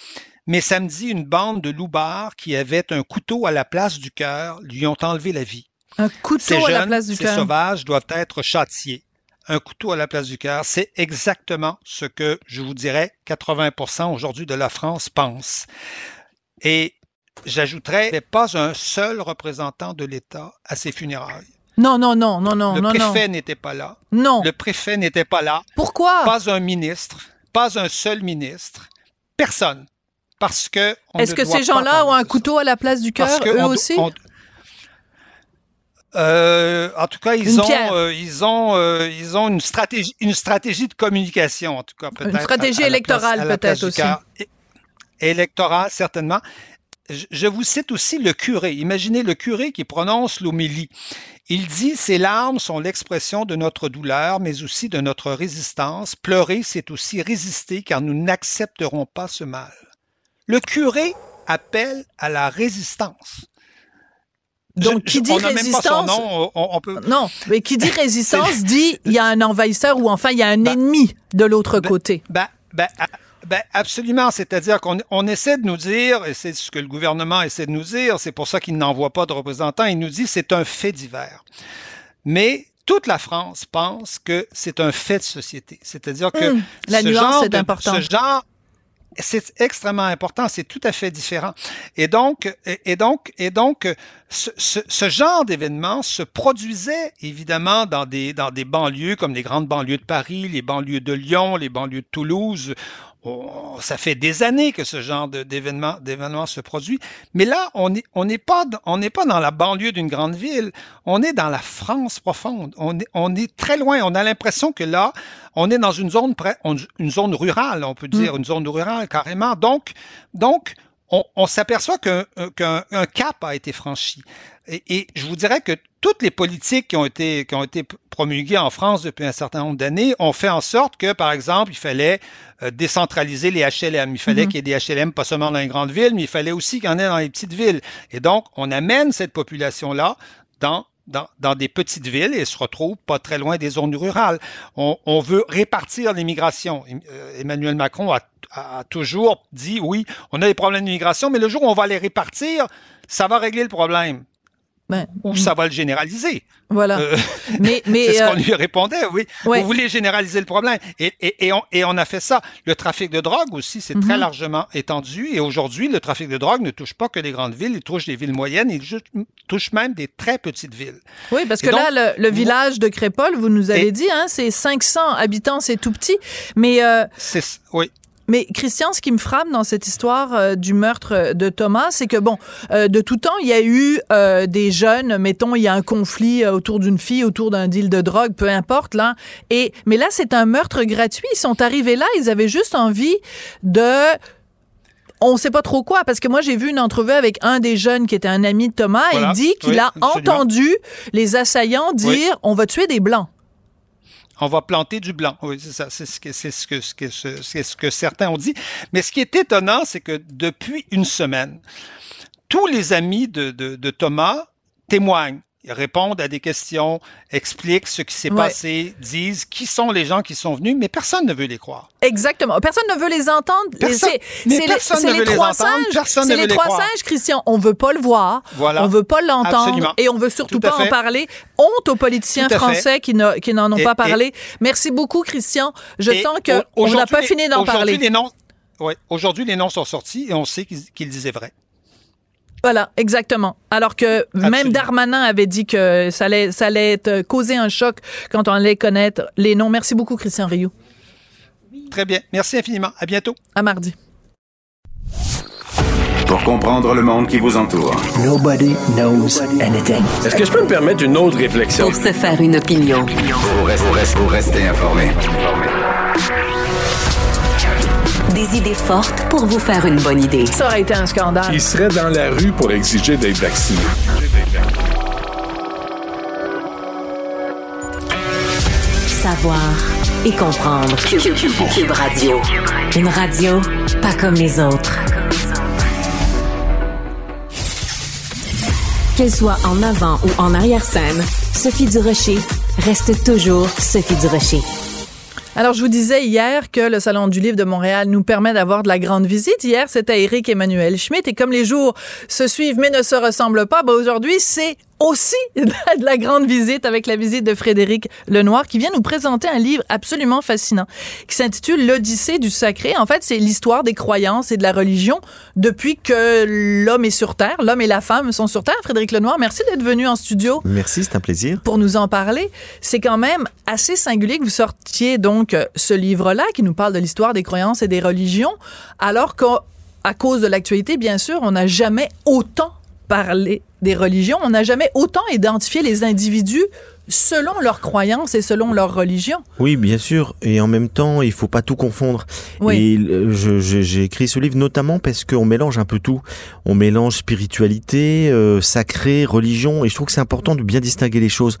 Mais samedi, une bande de loupards qui avait un couteau à la place du cœur lui ont enlevé la vie. Un couteau ces à jeunes, la place du cœur. Ces sauvages doivent être châtiés. Un couteau à la place du cœur, c'est exactement ce que, je vous dirais, quatre-vingts pour cent aujourd'hui de la France pense. Et j'ajouterais, il n'y avait pas un seul représentant de l'État à ses funérailles. Non, non, non, non, non. Le non, préfet non. n'était pas là. Non. Le préfet n'était pas là. Pourquoi? Pas un ministre, pas un seul ministre, personne. Parce que. On Est-ce ne que doit ces gens-là ont un couteau à la place du cœur, eux on, aussi? On, Euh, en tout cas, ils ont, euh, ils ont, euh, ils ont une stratégie, une stratégie de communication, en tout cas peut-être. Une stratégie à, à électorale, place, peut-être aussi. Électorale, certainement. Je vous cite aussi le curé. Imaginez le curé qui prononce l'homélie. Il dit « Ces larmes sont l'expression de notre douleur, mais aussi de notre résistance. Pleurer, c'est aussi résister, car nous n'accepterons pas ce mal. » Le curé appelle à la résistance. Donc, je, qui dit on résistance... Même pas son nom, on, on peut... Non, mais qui dit résistance dit « Il y a un envahisseur » ou enfin « Il y a un ben, ennemi de l'autre ben, côté. Ben, » ben, ben, Ben absolument, c'est-à-dire qu'on on essaie de nous dire, et c'est ce que le gouvernement essaie de nous dire, c'est pour ça qu'il n'envoie pas de représentants, il nous dit que c'est un fait divers. Mais toute la France pense que c'est un fait de société, c'est-à-dire que mmh, la ce nuance genre est de, importante. Ce genre, c'est extrêmement important, c'est tout à fait différent. Et donc, et, et donc, et donc, ce, ce, ce genre d'événement se produisait évidemment dans des dans des banlieues comme les grandes banlieues de Paris, les banlieues de Lyon, les banlieues de Toulouse. Oh, ça fait des années que ce genre de, d'événement, d'événement se produit. Mais là, on n'est on n'est pas, on n'est pas dans la banlieue d'une grande ville. On est dans la France profonde. On est, on est très loin. On a l'impression que là, on est dans une zone, une zone rurale, on peut dire, mmh. une zone rurale carrément. Donc, donc on, on s'aperçoit qu'un, qu'un un cap a été franchi. Et, et je vous dirais que toutes les politiques qui ont été, qui ont été promulguées en France depuis un certain nombre d'années ont fait en sorte que, par exemple, il fallait décentraliser les H L M. Il fallait mmh. qu'il y ait des H L M pas seulement dans les grandes villes, mais il fallait aussi qu'il y en ait dans les petites villes. Et donc, on amène cette population-là dans Dans, dans des petites villes et se retrouvent pas très loin des zones rurales. On, on veut répartir l'immigration. Emmanuel Macron a, a toujours dit, oui, on a des problèmes d'immigration, mais le jour où on va les répartir, ça va régler le problème. Ben, ou ça va le généraliser. Voilà. Euh, mais, mais, c'est ce qu'on euh, lui répondait, oui. Ouais. Vous voulez généraliser le problème. Et, et, et, on, et on a fait ça. Le trafic de drogue aussi, c'est mm-hmm. très largement étendu. Et aujourd'hui, le trafic de drogue ne touche pas que les grandes villes, il touche les villes moyennes, il touche même des très petites villes. Oui, parce et que donc, là, le, le village de Crépol, vous nous avez et, dit, hein, c'est cinq cents habitants, c'est tout petit. Mais euh, c'est, oui. Mais Christian, ce qui me frappe dans cette histoire euh, du meurtre de Thomas, c'est que bon, euh, de tout temps, il y a eu euh, des jeunes, mettons, il y a un conflit euh, autour d'une fille, autour d'un deal de drogue, peu importe là. Et mais là, c'est un meurtre gratuit. Ils sont arrivés là, ils avaient juste envie de, on sait pas trop quoi, parce que moi j'ai vu une entrevue avec un des jeunes qui était un ami de Thomas. Voilà, il dit qu'il oui, a absolument. entendu les assaillants dire oui. on va tuer des Blancs. On va planter du blanc. Oui, c'est ça. C'est ce que, c'est ce que, c'est ce que certains ont dit. Mais ce qui est étonnant, c'est que depuis une semaine, tous les amis de, de, de Thomas témoignent, répondent à des questions, expliquent ce qui s'est ouais. passé, disent qui sont les gens qui sont venus, mais personne ne veut les croire. Exactement. Personne ne veut les entendre. Personne, c'est, mais c'est personne les, ne veut les entendre. Personne ne veut les croire. C'est les trois singes, Christian. On ne veut pas le voir. Voilà. On ne veut pas l'entendre. Absolument. Et on ne veut surtout pas fait. en parler. Honte aux politiciens français qui, ne, qui n'en ont et, pas parlé. Et, merci beaucoup, Christian. Je sens qu'on n'a pas fini d'en aujourd'hui, parler. Les noms, ouais, aujourd'hui, les noms sont sortis et on sait qu'ils, qu'ils disaient vrai. Voilà, exactement. Alors que Absolument. même Darmanin avait dit que ça allait, ça allait causer un choc quand on allait connaître les noms. Merci beaucoup, Christian Rioux. Très bien. Merci infiniment. À bientôt. À mardi. Pour comprendre le monde qui vous entoure. Nobody knows anything. Est-ce que je peux me permettre une autre réflexion? Pour se faire une opinion. Pour rester, pour rester informé. Des idées fortes pour vous faire une bonne idée. Ça aurait été un scandale. Qui serait dans la rue pour exiger d'être vacciné. Savoir et comprendre. Q U B Radio. Une radio pas comme les autres. Qu'elle soit en avant ou en arrière-scène, Sophie Durocher reste toujours Sophie Durocher. Alors, je vous disais hier que le Salon du livre de Montréal nous permet d'avoir de la grande visite. Hier, c'était Éric Emmanuel Schmitt. Et comme les jours se suivent mais ne se ressemblent pas, ben aujourd'hui, c'est aussi de la grande visite avec la visite de Frédéric Lenoir qui vient nous présenter un livre absolument fascinant qui s'intitule « L'Odyssée du sacré ». En fait, c'est l'histoire des croyances et de la religion depuis que l'homme est sur Terre, l'homme et la femme sont sur Terre. Frédéric Lenoir, merci d'être venu en studio. Merci, c'est un plaisir. Pour nous en parler, c'est quand même assez singulier que vous sortiez donc ce livre-là qui nous parle de l'histoire des croyances et des religions alors qu'à cause de l'actualité, bien sûr, on n'a jamais autant parler des religions. On n'a jamais autant identifié les individus selon leurs croyances et selon leur religion. Oui, bien sûr. Et en même temps, il ne faut pas tout confondre. Oui. Et je, je, j'ai écrit ce livre notamment parce qu'on mélange un peu tout. On mélange spiritualité, euh, sacré, religion. Et je trouve que c'est important de bien distinguer les choses.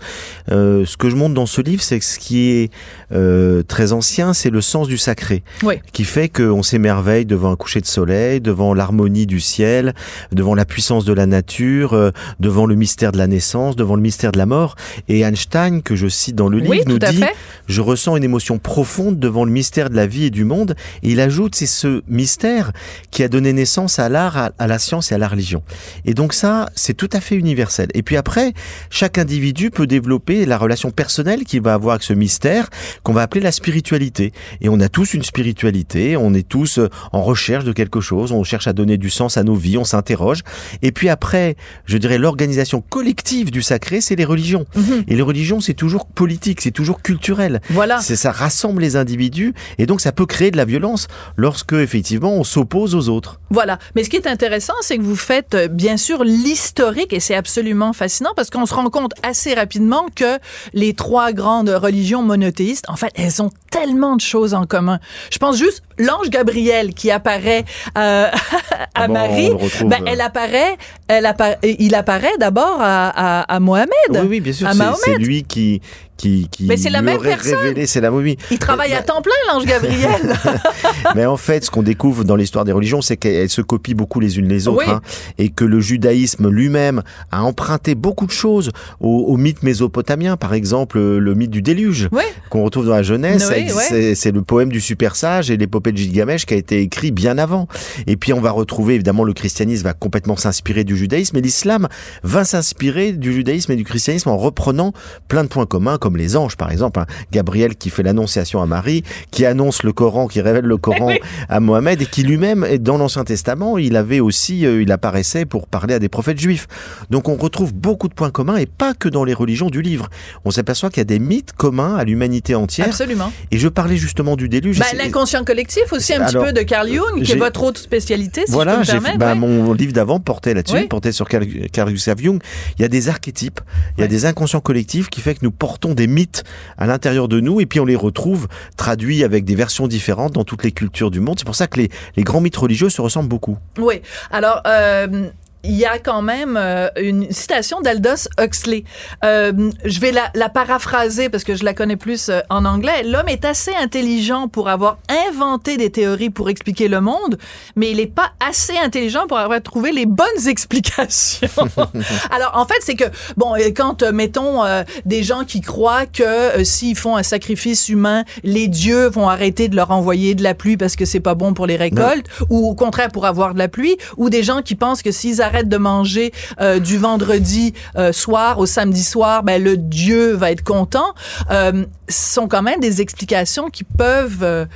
Euh, ce que je montre dans ce livre, c'est que ce qui est euh, très ancien, c'est le sens du sacré. Oui. Qui fait qu'on s'émerveille devant un coucher de soleil, devant l'harmonie du ciel, devant la puissance de la nature, euh, devant le mystère de la naissance, devant le mystère de la mort. Et à Einstein, que je cite dans le livre, oui, nous dit « Je ressens une émotion profonde devant le mystère de la vie et du monde ». Et il ajoute « C'est ce mystère qui a donné naissance à l'art, à, à la science et à la religion ». Et donc ça, c'est tout à fait universel. Et puis après, chaque individu peut développer la relation personnelle qu'il va avoir avec ce mystère, qu'on va appeler la spiritualité. Et on a tous une spiritualité, on est tous en recherche de quelque chose, on cherche à donner du sens à nos vies, on s'interroge. Et puis après, je dirais l'organisation collective du sacré, c'est les religions. Mm-hmm. Et les religion, c'est toujours politique, c'est toujours culturel. Voilà. C'est, ça rassemble les individus et donc ça peut créer de la violence lorsque, effectivement, on s'oppose aux autres. Voilà. Mais ce qui est intéressant, c'est que vous faites, bien sûr, l'historique et c'est absolument fascinant parce qu'on se rend compte assez rapidement que les trois grandes religions monothéistes, en fait, elles ont tellement de choses en commun. Je pense juste l'ange Gabriel qui apparaît euh, à bon, Marie. Ben, elle apparaît, elle appara- il apparaît d'abord à, à, à Mohamed. Oui, oui, bien sûr, à Mahomet. C'est lui qui, qui, qui mais c'est la même personne. Révélé, c'est la oui. Il travaille euh, à temps plein, l'ange Gabriel. Mais en fait, ce qu'on découvre dans l'histoire des religions, c'est qu'elles se copient beaucoup les unes les autres, oui. hein, et que le judaïsme lui-même a emprunté beaucoup de choses au, au mythe mésopotamien, par exemple le mythe du déluge, oui. qu'on retrouve dans la Genèse. Oui, oui. C'est, c'est le poème du super sage et l'épopée de Gilgamesh qui a été écrit bien avant. Et puis on va retrouver évidemment le christianisme va complètement s'inspirer du judaïsme, et l'islam va s'inspirer du judaïsme et du christianisme en reprenant plein de points communs, comme les anges par exemple, hein. Gabriel qui fait l'annonciation à Marie, qui annonce le Coran, qui révèle le Coran à Mohammed, et qui lui-même dans l'Ancien Testament il avait aussi, euh, il apparaissait pour parler à des prophètes juifs. Donc on retrouve beaucoup de points communs, et pas que dans les religions du livre. On s'aperçoit qu'il y a des mythes communs à l'humanité entière. Absolument. Et je parlais justement du déluge. Bah, l'inconscient collectif aussi un Alors, petit peu de Carl Jung, qui est votre autre spécialité, si voilà, je peux me permettre. Bah, ouais. Mon livre d'avant portait là-dessus, oui. portait sur Carl, Carl Gustav Jung. Il y a des archétypes, il y a ouais. des inconscients collectifs qui fait que nous portons des mythes à l'intérieur de nous, et puis on les retrouve traduits avec des versions différentes dans toutes les cultures du monde. C'est pour ça que les, les grands mythes religieux se ressemblent beaucoup. Oui. Alors... Euh... il y a quand même euh, une citation d'Aldous Huxley. Euh, je vais la, la paraphraser parce que je la connais plus euh, en anglais. L'homme est assez intelligent pour avoir inventé des théories pour expliquer le monde, mais il n'est pas assez intelligent pour avoir trouvé les bonnes explications. Alors, en fait, c'est que, bon, quand, euh, mettons, euh, des gens qui croient que euh, s'ils font un sacrifice humain, les dieux vont arrêter de leur envoyer de la pluie parce que c'est pas bon pour les récoltes, non. ou au contraire pour avoir de la pluie, ou des gens qui pensent que s'ils arrête de manger euh, du vendredi euh, soir au samedi soir, ben le Dieu va être content. Euh, ce sont quand même des explications qui peuvent euh,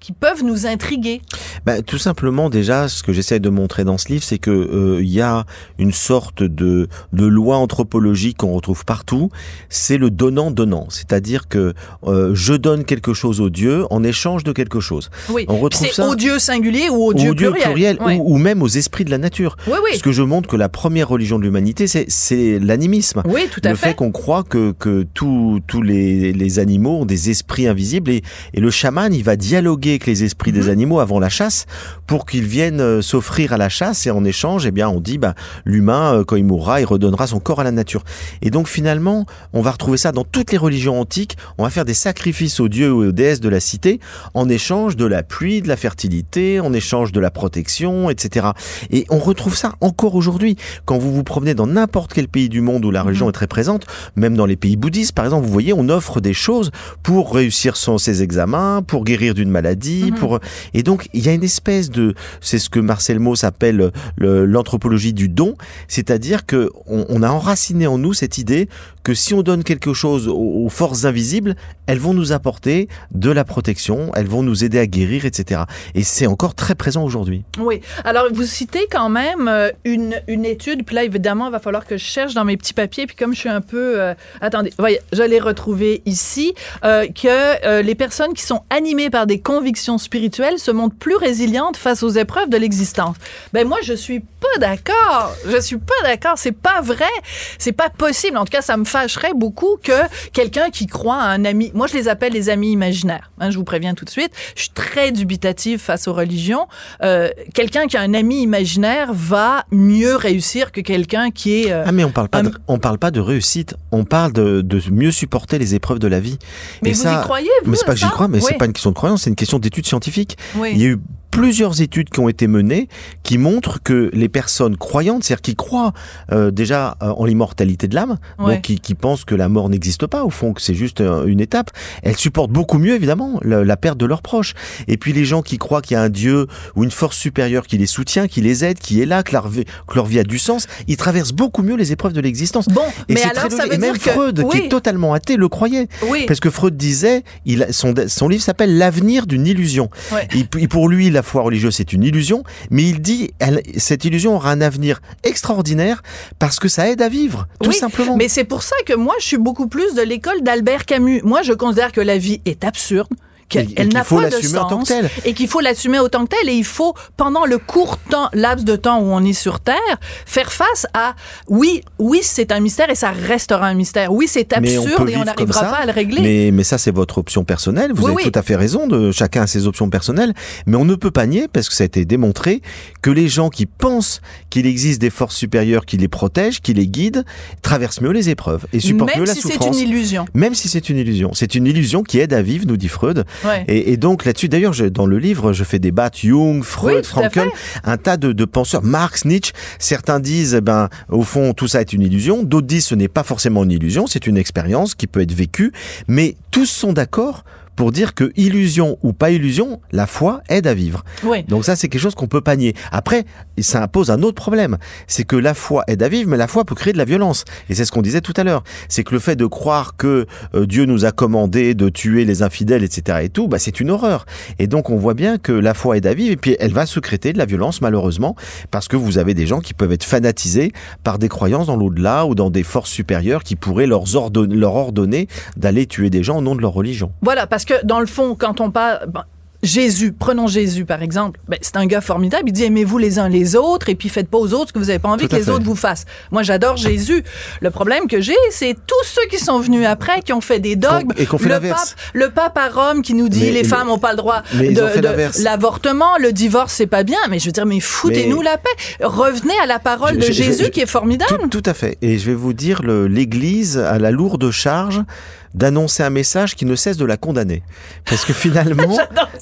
qui peuvent nous intriguer. Ben, tout simplement, déjà, ce que j'essaie de montrer dans ce livre, c'est que euh, y a une sorte de, de loi anthropologique qu'on retrouve partout. C'est le donnant-donnant. C'est-à-dire que euh, je donne quelque chose au Dieu en échange de quelque chose. Oui. On retrouve c'est ça, au Dieu singulier ou au Dieu pluriel, pluriel ouais. ou, ou même aux esprits de la nature. Oui, oui. Parce que je montre que la première religion de l'humanité, c'est, c'est l'animisme. Oui, tout à le fait. Le fait qu'on croit que, que tous les, les animaux ont des esprits invisibles, et, et le chaman, il va dialoguer avec les esprits mmh. des animaux avant la chasse pour qu'ils viennent s'offrir à la chasse, et en échange, eh bien, on dit bah, l'humain, quand il mourra, il redonnera son corps à la nature. Et donc finalement, on va retrouver ça dans toutes les religions antiques. On va faire des sacrifices aux dieux ou aux déesses de la cité en échange de la pluie, de la fertilité, en échange de la protection, et cetera. Et on retrouve ça encore aujourd'hui. Quand vous vous promenez dans n'importe quel pays du monde où la religion mmh. est très présente, même dans les pays bouddhistes par exemple, vous voyez, on offre des choses pour réussir son, ses examens, pour guérir d'une maladie. Dit, mm-hmm. pour... Et donc, il y a une espèce de... C'est ce que Marcel Mauss appelle le, l'anthropologie du don, c'est-à-dire qu'on on a enraciné en nous cette idée que si on donne quelque chose aux, aux forces invisibles, elles vont nous apporter de la protection, elles vont nous aider à guérir, et cetera. Et c'est encore très présent aujourd'hui. Oui. Alors, vous citez quand même une, une étude, puis là, évidemment, il va falloir que je cherche dans mes petits papiers, puis comme je suis un peu... Euh... Attendez, voyez, je l'ai retrouvé ici, euh, que euh, les personnes qui sont animées par des convictions spirituelle se montre plus résiliente face aux épreuves de l'existence. Ben moi, je suis pas d'accord. Je suis pas d'accord. C'est pas vrai. C'est pas possible. En tout cas, ça me fâcherait beaucoup que quelqu'un qui croit à un ami... Moi, je les appelle les amis imaginaires. Hein, je vous préviens tout de suite. Je suis très dubitative face aux religions. Euh, quelqu'un qui a un ami imaginaire va mieux réussir que quelqu'un qui est... Euh, ah, mais on parle pas, un... de, on parle pas de réussite. On parle de, de mieux supporter les épreuves de la vie. Mais Et vous ça, y croyez, vous? Mais c'est pas que j'y crois, mais oui. c'est pas une question de croyance, c'est une question d'études scientifiques. Oui. Il y a eu plusieurs études qui ont été menées qui montrent que les personnes croyantes, c'est-à-dire qui croient euh, déjà euh, en l'immortalité de l'âme, ouais. donc qui, qui pensent que la mort n'existe pas, au fond que c'est juste euh, une étape, elles supportent beaucoup mieux évidemment le, la perte de leurs proches. Et puis les gens qui croient qu'il y a un dieu ou une force supérieure qui les soutient, qui les aide, qui est là, que leur vie, que leur vie a du sens, ils traversent beaucoup mieux les épreuves de l'existence. Bon, et mais c'est alors très ça veut et dire même que Freud, oui. qui est totalement athée, le croyait, oui. parce que Freud disait, il, son, son livre s'appelle L'avenir d'une illusion. Ouais. Et pour lui, la foi religieuse, c'est une illusion, mais il dit elle, cette illusion aura un avenir extraordinaire parce que ça aide à vivre, tout oui, simplement. Mais c'est pour ça que moi, je suis beaucoup plus de l'école d'Albert Camus. Moi, je considère que la vie est absurde, qu'elle n'a pas de sens et qu'il faut l'assumer autant que tel, et il faut, pendant le court temps, laps de temps où on est sur Terre, faire face à oui, oui, c'est un mystère et ça restera un mystère. Oui, c'est absurde et on n'arrivera pas à le régler. Mais, mais ça, c'est votre option personnelle. Vous oui, avez oui. tout à fait raison, de, chacun a ses options personnelles. Mais on ne peut pas nier, parce que ça a été démontré, que les gens qui pensent qu'il existe des forces supérieures qui les protègent, qui les guident, traversent mieux les épreuves et supportent même mieux si la souffrance. Même si c'est une illusion. Même si c'est une illusion. C'est une illusion qui aide à vivre, nous dit Freud. Ouais. Et, et donc là-dessus, d'ailleurs, je, dans le livre, je fais des battes Jung, Freud, oui, Frankl, un tas de, de penseurs, Marx, Nietzsche. Certains disent, ben, au fond, tout ça est une illusion. D'autres disent, ce n'est pas forcément une illusion, c'est une expérience qui peut être vécue. Mais tous sont d'accord pour dire que illusion ou pas illusion, la foi aide à vivre. Oui. Donc ça, c'est quelque chose qu'on peut pas nier. Après, ça impose un autre problème. C'est que la foi aide à vivre, mais la foi peut créer de la violence. Et c'est ce qu'on disait tout à l'heure. C'est que le fait de croire que Dieu nous a commandé de tuer les infidèles, et cetera et tout, bah, c'est une horreur. Et donc, on voit bien que la foi aide à vivre, et puis elle va sécréter de la violence, malheureusement, parce que vous avez des gens qui peuvent être fanatisés par des croyances dans l'au-delà ou dans des forces supérieures qui pourraient leur ordonner, leur ordonner d'aller tuer des gens au nom de leur religion. Voilà, parce que, dans le fond, quand on parle... Ben, Jésus, prenons Jésus, par exemple. Ben, c'est un gars formidable. Il dit, aimez-vous les uns les autres et puis faites pas aux autres ce que vous n'avez pas envie que les autres vous fassent. Moi, j'adore Jésus. Le problème que j'ai, c'est tous ceux qui sont venus après, qui ont fait des dogmes. Et qu'on fait l'inverse. Le pape à Rome qui nous dit, mais, les femmes n'ont pas le droit de, de l'avortement, le divorce, c'est pas bien. Mais je veux dire, mais foutez-nous mais... la paix. Revenez à la parole je, de je, Jésus je, je, qui est formidable. Tout, tout à fait. Et je vais vous dire, le, l'Église a la lourde charge d'annoncer un message qui ne cesse de la condamner. Parce que finalement...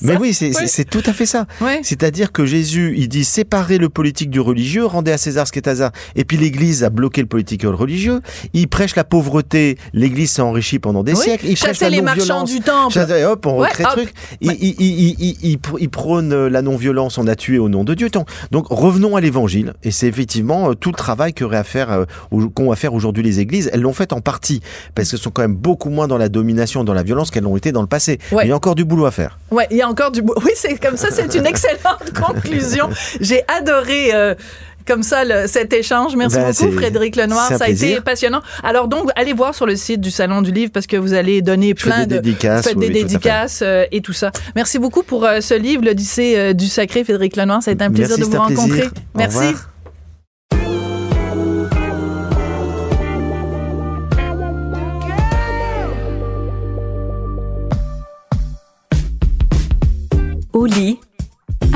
Mais oui, c'est, oui. c'est, c'est tout à fait ça. Oui. C'est-à-dire que Jésus, il dit, séparez le politique du religieux, rendez à César ce qui est à César. Et puis l'Église a bloqué le politique et le religieux. Il prêche la pauvreté. L'Église s'est enrichie pendant des oui. siècles. Il Chasser prêche les la marchands du temple. Chasser, hop, on ouais, recrée le truc. Il, ouais. il, il, il, il, il prône la non-violence, on a tué au nom de Dieu. Donc revenons à l'Évangile. Et c'est effectivement tout le travail qu'auraient à faire, qu'ont à faire aujourd'hui les Églises. Elles l'ont fait en partie. Parce qu'elles sont quand même beaucoup moins dans la domination, dans la violence qu'elles l'ont été dans le passé. Ouais. Mais il y a encore du boulot à faire. Ouais, il y a encore du boulot. Oui, c'est comme ça, c'est une excellente conclusion. J'ai adoré euh, comme ça le, cet échange. Merci ben, beaucoup, Frédéric Lenoir. Ça a plaisir. été passionnant. Alors donc, allez voir sur le site du Salon du livre parce que vous allez donner plein Je fais des de dédicaces, faites oui, des oui, dédicaces tout euh, et tout ça. Merci beaucoup pour euh, ce livre, L'Odyssée euh, du sacré, Frédéric Lenoir. Ça a été un plaisir Merci, de vous rencontrer. Plaisir. Merci. Au revoir. Au lit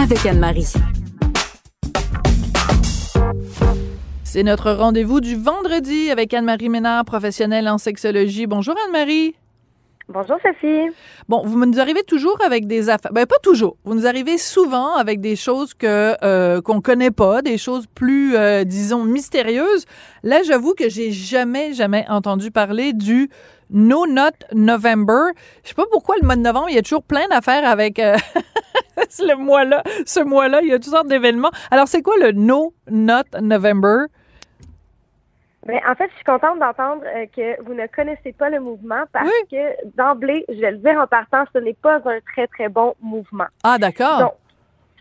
avec Anne-Marie. C'est notre rendez-vous du vendredi avec Anne-Marie Ménard, professionnelle en sexologie. Bonjour Anne-Marie. Bonjour Sophie. Bon, vous nous arrivez toujours avec des affaires... Ben, pas toujours. Vous nous arrivez souvent avec des choses que euh, qu'on connaît pas, des choses plus, euh, disons, mystérieuses. Là, j'avoue que j'ai jamais, jamais entendu parler du No Nut November. Je sais pas pourquoi le mois de novembre, il y a toujours plein d'affaires avec euh, le mois-là, ce mois-là, il y a toutes sortes d'événements. Alors, c'est quoi le No Nut November? Mais en fait, je suis contente d'entendre euh, que vous ne connaissez pas le mouvement parce oui. que, d'emblée, je vais le dire en partant, ce n'est pas un très, très bon mouvement. Ah, d'accord. Donc,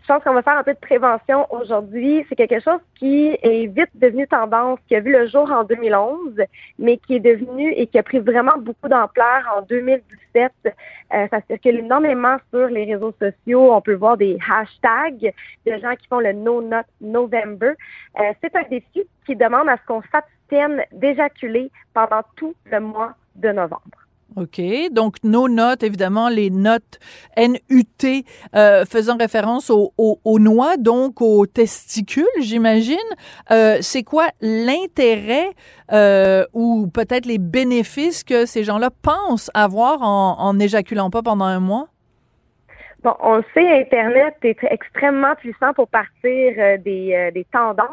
je pense qu'on va faire un peu de prévention aujourd'hui. C'est quelque chose qui est vite devenu tendance, qui a vu le jour en deux mille onze, mais qui est devenu et qui a pris vraiment beaucoup d'ampleur en deux mille dix-sept. Euh, ça circule énormément sur les réseaux sociaux. On peut voir des hashtags de gens qui font le No Nut November. Euh, c'est un défi qui demande à ce qu'on s'abstienne d'éjaculer pendant tout le mois de novembre. OK. Donc, nos notes, évidemment, les notes N U T euh, faisant référence aux au, au noix, donc aux testicules, j'imagine. Euh, c'est quoi l'intérêt euh, ou peut-être les bénéfices que ces gens-là pensent avoir en, en n'éjaculant pas pendant un mois? Bon, on le sait, Internet est extrêmement puissant pour partir euh, des, euh, des tendances.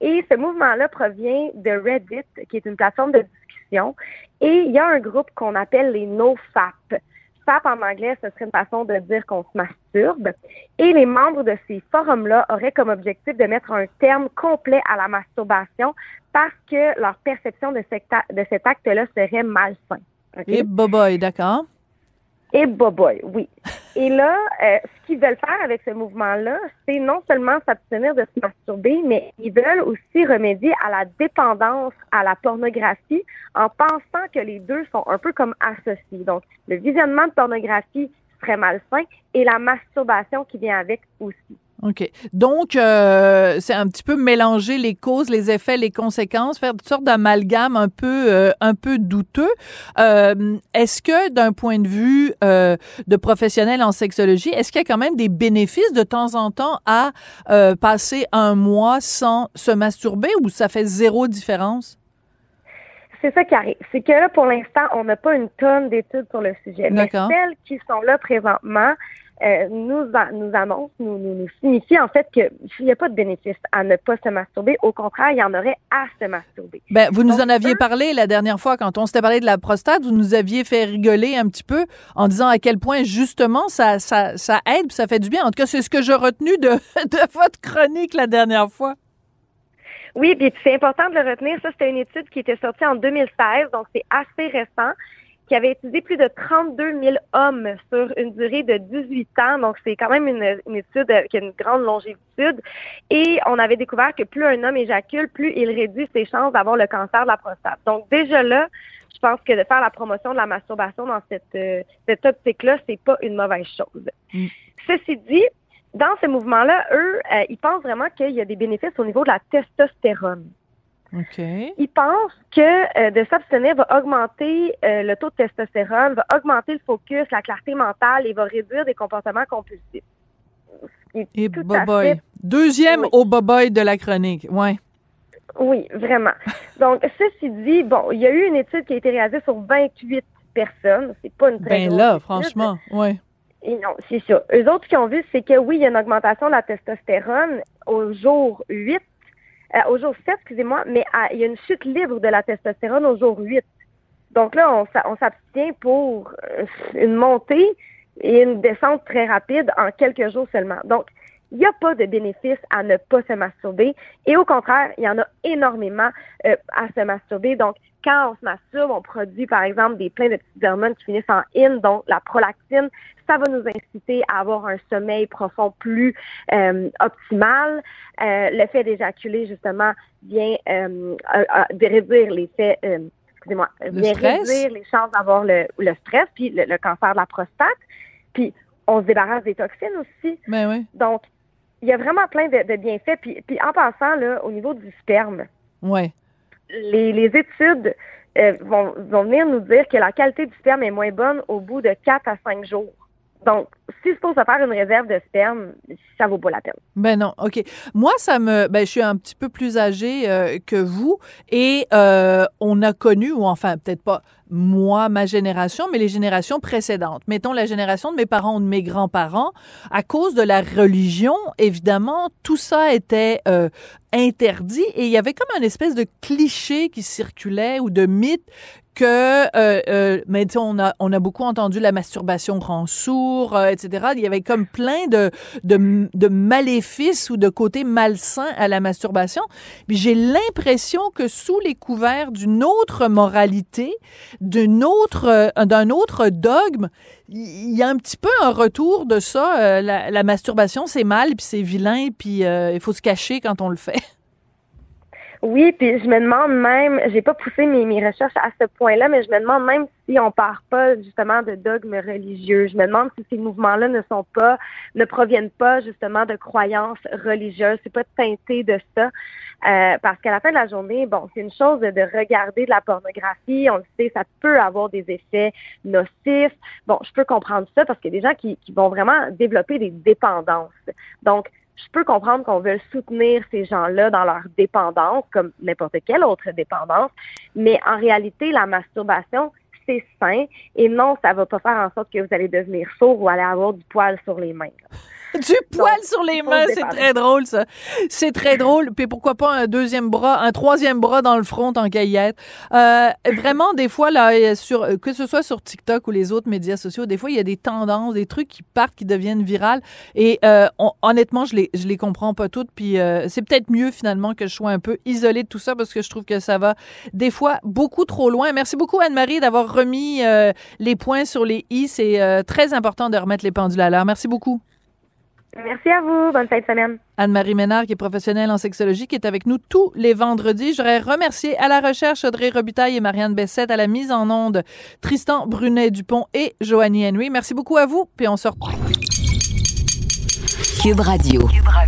Et ce mouvement-là provient de Reddit, qui est une plateforme de discussion. Et il y a un groupe qu'on appelle les NoFap. F A P en anglais, ce serait une façon de dire qu'on se masturbe. Et les membres de ces forums-là auraient comme objectif de mettre un terme complet à la masturbation parce que leur perception de cet, a- de cet acte-là serait malsain. Okay? Et boboy, d'accord? Et boboy, oui. Et là, euh, ce qu'ils veulent faire avec ce mouvement-là, c'est non seulement s'abstenir de se masturber, mais ils veulent aussi remédier à la dépendance à la pornographie en pensant que les deux sont un peu comme associés. Donc, le visionnement de pornographie très malsain et la masturbation qui vient avec aussi. OK. Donc, euh, c'est un petit peu mélanger les causes, les effets, les conséquences, faire une sorte d'amalgame un peu euh, un peu douteux. Euh, est-ce que, d'un point de vue euh, de professionnel en sexologie, est-ce qu'il y a quand même des bénéfices de temps en temps à euh, passer un mois sans se masturber ou ça fait zéro différence? C'est ça qui arrive. C'est que là, pour l'instant, on n'a pas une tonne d'études sur le sujet. D'accord. Mais celles qui sont là présentement... Euh, nous, nous annonce, nous, nous, nous signifie en fait qu'il n'y a pas de bénéfice à ne pas se masturber. Au contraire, il y en aurait à se masturber. Ben, vous nous Donc, en aviez parlé la dernière fois quand on s'était parlé de la prostate. Vous nous aviez fait rigoler un petit peu en disant à quel point justement ça, ça, ça aide, ça fait du bien. En tout cas, c'est ce que j'ai retenu de, de votre chronique la dernière fois. Oui, puis c'est important de le retenir. Ça, c'était une étude qui était sortie en deux mille seize, donc c'est assez récent, qui avait étudié plus de trente-deux mille hommes sur une durée de dix-huit ans. Donc, c'est quand même une, une étude qui a une grande longévitude. Et on avait découvert que plus un homme éjacule, plus il réduit ses chances d'avoir le cancer de la prostate. Donc, déjà là, je pense que de faire la promotion de la masturbation dans cette, euh, cette optique-là, c'est pas une mauvaise chose. Mmh. Ceci dit, dans ce mouvement-là, eux, euh, ils pensent vraiment qu'il y a des bénéfices au niveau de la testostérone. Okay. Ils pensent que euh, de s'abstenir va augmenter euh, le taux de testostérone, va augmenter le focus, la clarté mentale et va réduire des comportements compulsifs. Et boboy. Fait... Deuxième oui. au boboy de la chronique, ouais. Oui, vraiment. Donc, ceci dit, bon, il y a eu une étude qui a été réalisée sur vingt-huit personnes. C'est pas une très ben grosse là, étude. Franchement, oui. Et non, c'est ça. Eux autres qui ont vu, c'est que oui, il y a une augmentation de la testostérone au jour huit. Euh, au jour sept, excusez-moi, mais à, il y a une chute libre de la testostérone au jour huit. Donc là, on, on s'abstient pour une montée et une descente très rapide en quelques jours seulement. Donc, il n'y a pas de bénéfice à ne pas se masturber. Et au contraire, il y en a énormément euh, à se masturber. Donc, quand on se masturbe, on produit, par exemple, des pleins de petites hormones qui finissent en in, donc la prolactine. Ça va nous inciter à avoir un sommeil profond plus euh, optimal. Euh, le fait d'éjaculer, justement, vient euh, à, à, de réduire l'effet, euh, excusez-moi, vient réduire les chances d'avoir le, le stress, puis le, le cancer de la prostate. Puis, on se débarrasse des toxines aussi. Mais oui. Donc, il y a vraiment plein de, de bienfaits. Puis, puis en passant, là, au niveau du sperme, ouais. les, les études euh, vont, vont venir nous dire que la qualité du sperme est moins bonne au bout de quatre à cinq jours. Donc, si c'est pour se faire une réserve de sperme, ça vaut pas la peine. Ben non, OK. Moi, ça me... Ben, je suis un petit peu plus âgée euh, que vous et euh, on a connu, ou enfin, peut-être pas... moi, ma génération, mais les générations précédentes. Mettons la génération de mes parents ou de mes grands-parents. À cause de la religion, évidemment, tout ça était euh, interdit et il y avait comme une espèce de cliché qui circulait ou de mythe que, euh, euh, mais tu sais, on a, on a beaucoup entendu la masturbation rend sourd, euh, et cetera. Il y avait comme plein de, de, de maléfices ou de côtés malsains à la masturbation. Puis j'ai l'impression que sous les couverts d'une autre moralité, d'une autre, d'un autre dogme, il y a un petit peu un retour de ça. Euh, la, la masturbation, c'est mal, puis c'est vilain, puis euh, il faut se cacher quand on le fait. Oui, puis je me demande même, j'ai pas poussé mes, mes recherches à ce point-là, mais je me demande même si on part pas justement de dogmes religieux. Je me demande si ces mouvements-là ne sont pas, ne proviennent pas justement de croyances religieuses. C'est pas teinté de ça. Euh, parce qu'à la fin de la journée, bon, c'est une chose de regarder de la pornographie. On le sait, ça peut avoir des effets nocifs. Bon, je peux comprendre ça parce qu'il y a des gens qui, qui vont vraiment développer des dépendances. Donc, je peux comprendre qu'on veut soutenir ces gens-là dans leur dépendance, comme n'importe quelle autre dépendance, mais en réalité, la masturbation, c'est sain, et non, ça va pas faire en sorte que vous allez devenir sourd ou aller avoir du poil sur les mains. Du poil donc, sur les mains, c'est très drôle, ça. C'est très drôle. Puis pourquoi pas un deuxième bras, un troisième bras dans le front en caillette. Euh, vraiment, des fois, là, sur, que ce soit sur TikTok ou les autres médias sociaux, des fois, il y a des tendances, des trucs qui partent, qui deviennent virales. Et euh, on, honnêtement, je les, je les comprends pas toutes. Puis euh, c'est peut-être mieux, finalement, que je sois un peu isolée de tout ça parce que je trouve que ça va, des fois, beaucoup trop loin. Merci beaucoup, Anne-Marie, d'avoir remis euh, les points sur les i. C'est euh, très important de remettre les pendules à l'heure. Merci beaucoup. Merci à vous. Bonne fin de semaine. Anne-Marie Ménard, qui est professionnelle en sexologie, qui est avec nous tous les vendredis. J'aurais remercié à la recherche Audrey Robitaille et Marianne Bessette, à la mise en onde Tristan Brunet-Dupont et Joanie Henry. Merci beaucoup à vous, puis on se retrouve. Q U B Radio. Q U B Radio.